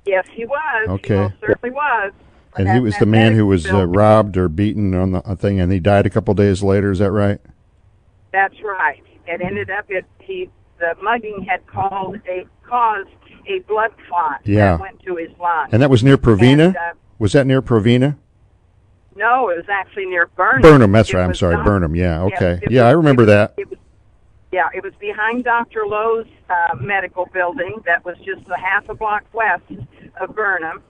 Yes, he was. Okay. He most certainly was. And that, he was the man who was uh, robbed or beaten on the thing, and he died a couple days later, is that right? That's right. It ended up, it, he, the mugging had called a, caused a blood clot yeah. that went to his lungs. And that was near Provena? And, uh, was that near Provena? No, it was actually near Burnham. Burnham, that's it right. I'm sorry, Burnham. Yeah, okay. Yeah, was, yeah I remember it was, that. It was, yeah, it was behind Doctor Lowe's uh, medical building that was just a half a block west of Burnham,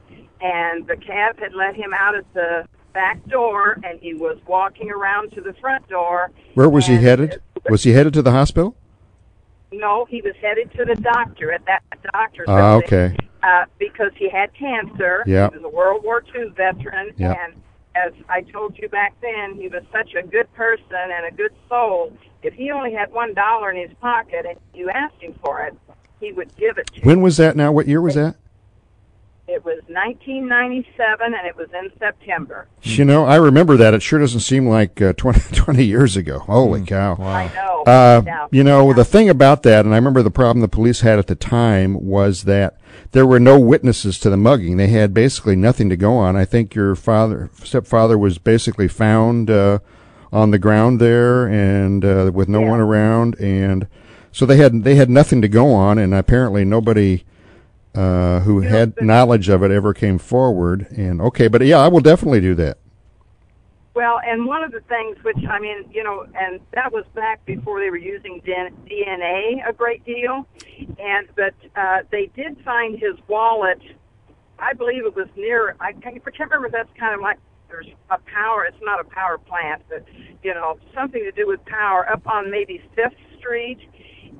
and the cab had let him out at the back door, and he was walking around to the front door. Where was he headed? Was he headed to the hospital? No, he was headed to the doctor at that doctor's uh, okay. uh, because he had cancer. Yeah. He was a World War Two veteran, yep. and as I told you back then, he was such a good person and a good soul. If he only had one dollar in his pocket and you asked him for it, he would give it to you. When was that now? What year was that? It was nineteen ninety-seven, and it was in September. You know, I remember that. It sure doesn't seem like uh, twenty, twenty years ago. Holy mm, cow. Wow. I know. Uh, yeah. You know, yeah. the thing about that, and I remember the problem the police had at the time, was that there were no witnesses to the mugging. They had basically nothing to go on. I think your father, stepfather was basically found uh, on the ground there and uh, with no yeah. one around. And so they had they had nothing to go on, and apparently nobody... Uh, who had knowledge of it ever came forward. And okay, but yeah, I will definitely do that. Well, and one of the things which, I mean, you know, and that was back before they were using D N A a great deal, and but uh, they did find his wallet. I believe it was near, I can't remember if that's kind of like there's a power, it's not a power plant, but, you know, something to do with power up on maybe fifth street,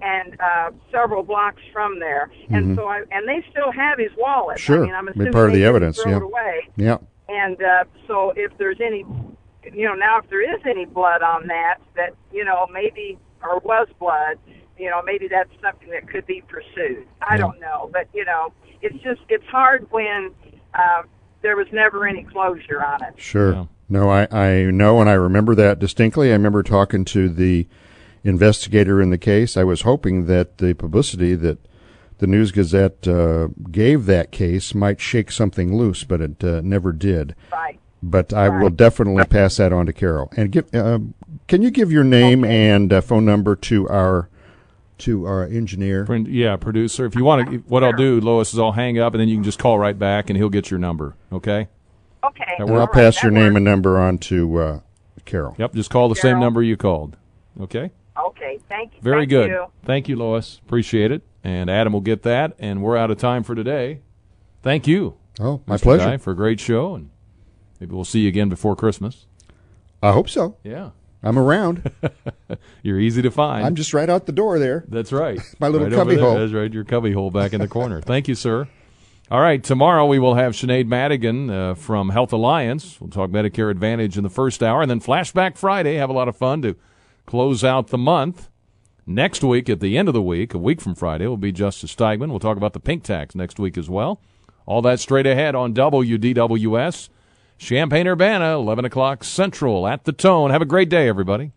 and uh, several blocks from there, and mm-hmm. so I and they still have his wallet. Sure, I mean, I'm assuming part of the evidence. Yeah, away. yeah. And uh, so if there's any, you know, now if there is any blood on that, that you know maybe or was blood, you know maybe that's something that could be pursued. I yeah. don't know, but you know, it's just it's hard when uh, there was never any closure on it. Sure. Yeah. No, I I know, and I remember that distinctly. I remember talking to the investigator in the case. I was hoping that the publicity that the News-Gazette uh, gave that case might shake something loose, but it uh, never did. Right. But I right. will definitely right. pass that on to Carol. And give, uh, can you give your name okay. and uh, phone number to our to our engineer? Yeah, producer. If you want to, what I'll do, Lois, is I'll hang up, and then you can just call right back, and he'll get your number. Okay. Okay. I'll right. pass that your works. name and number on to uh, Carol. Yep. Just call the Carol. same number you called. Okay. Okay, thank you. Very thank good. You. Thank you, Lois. Appreciate it. And Adam will get that. And we're out of time for today. Thank you. Oh, my Mister pleasure. Dye, for a great show. And maybe we'll see you again before Christmas. I hope so. Yeah. I'm around. You're easy to find. I'm just right out the door there. That's right. My little right cubby hole. That's right, your cubby hole back in the corner. Thank you, sir. All right, tomorrow we will have Sinead Madigan uh, from Health Alliance. We'll talk Medicare Advantage in the first hour. And then Flashback Friday, have a lot of fun to close out the month. Next week, at the end of the week, a week from Friday, will be Justice Steigman. We'll talk about the pink tax next week as well. All that straight ahead on W D W S. Champaign-Urbana, eleven o'clock Central at the Tone. Have a great day, everybody.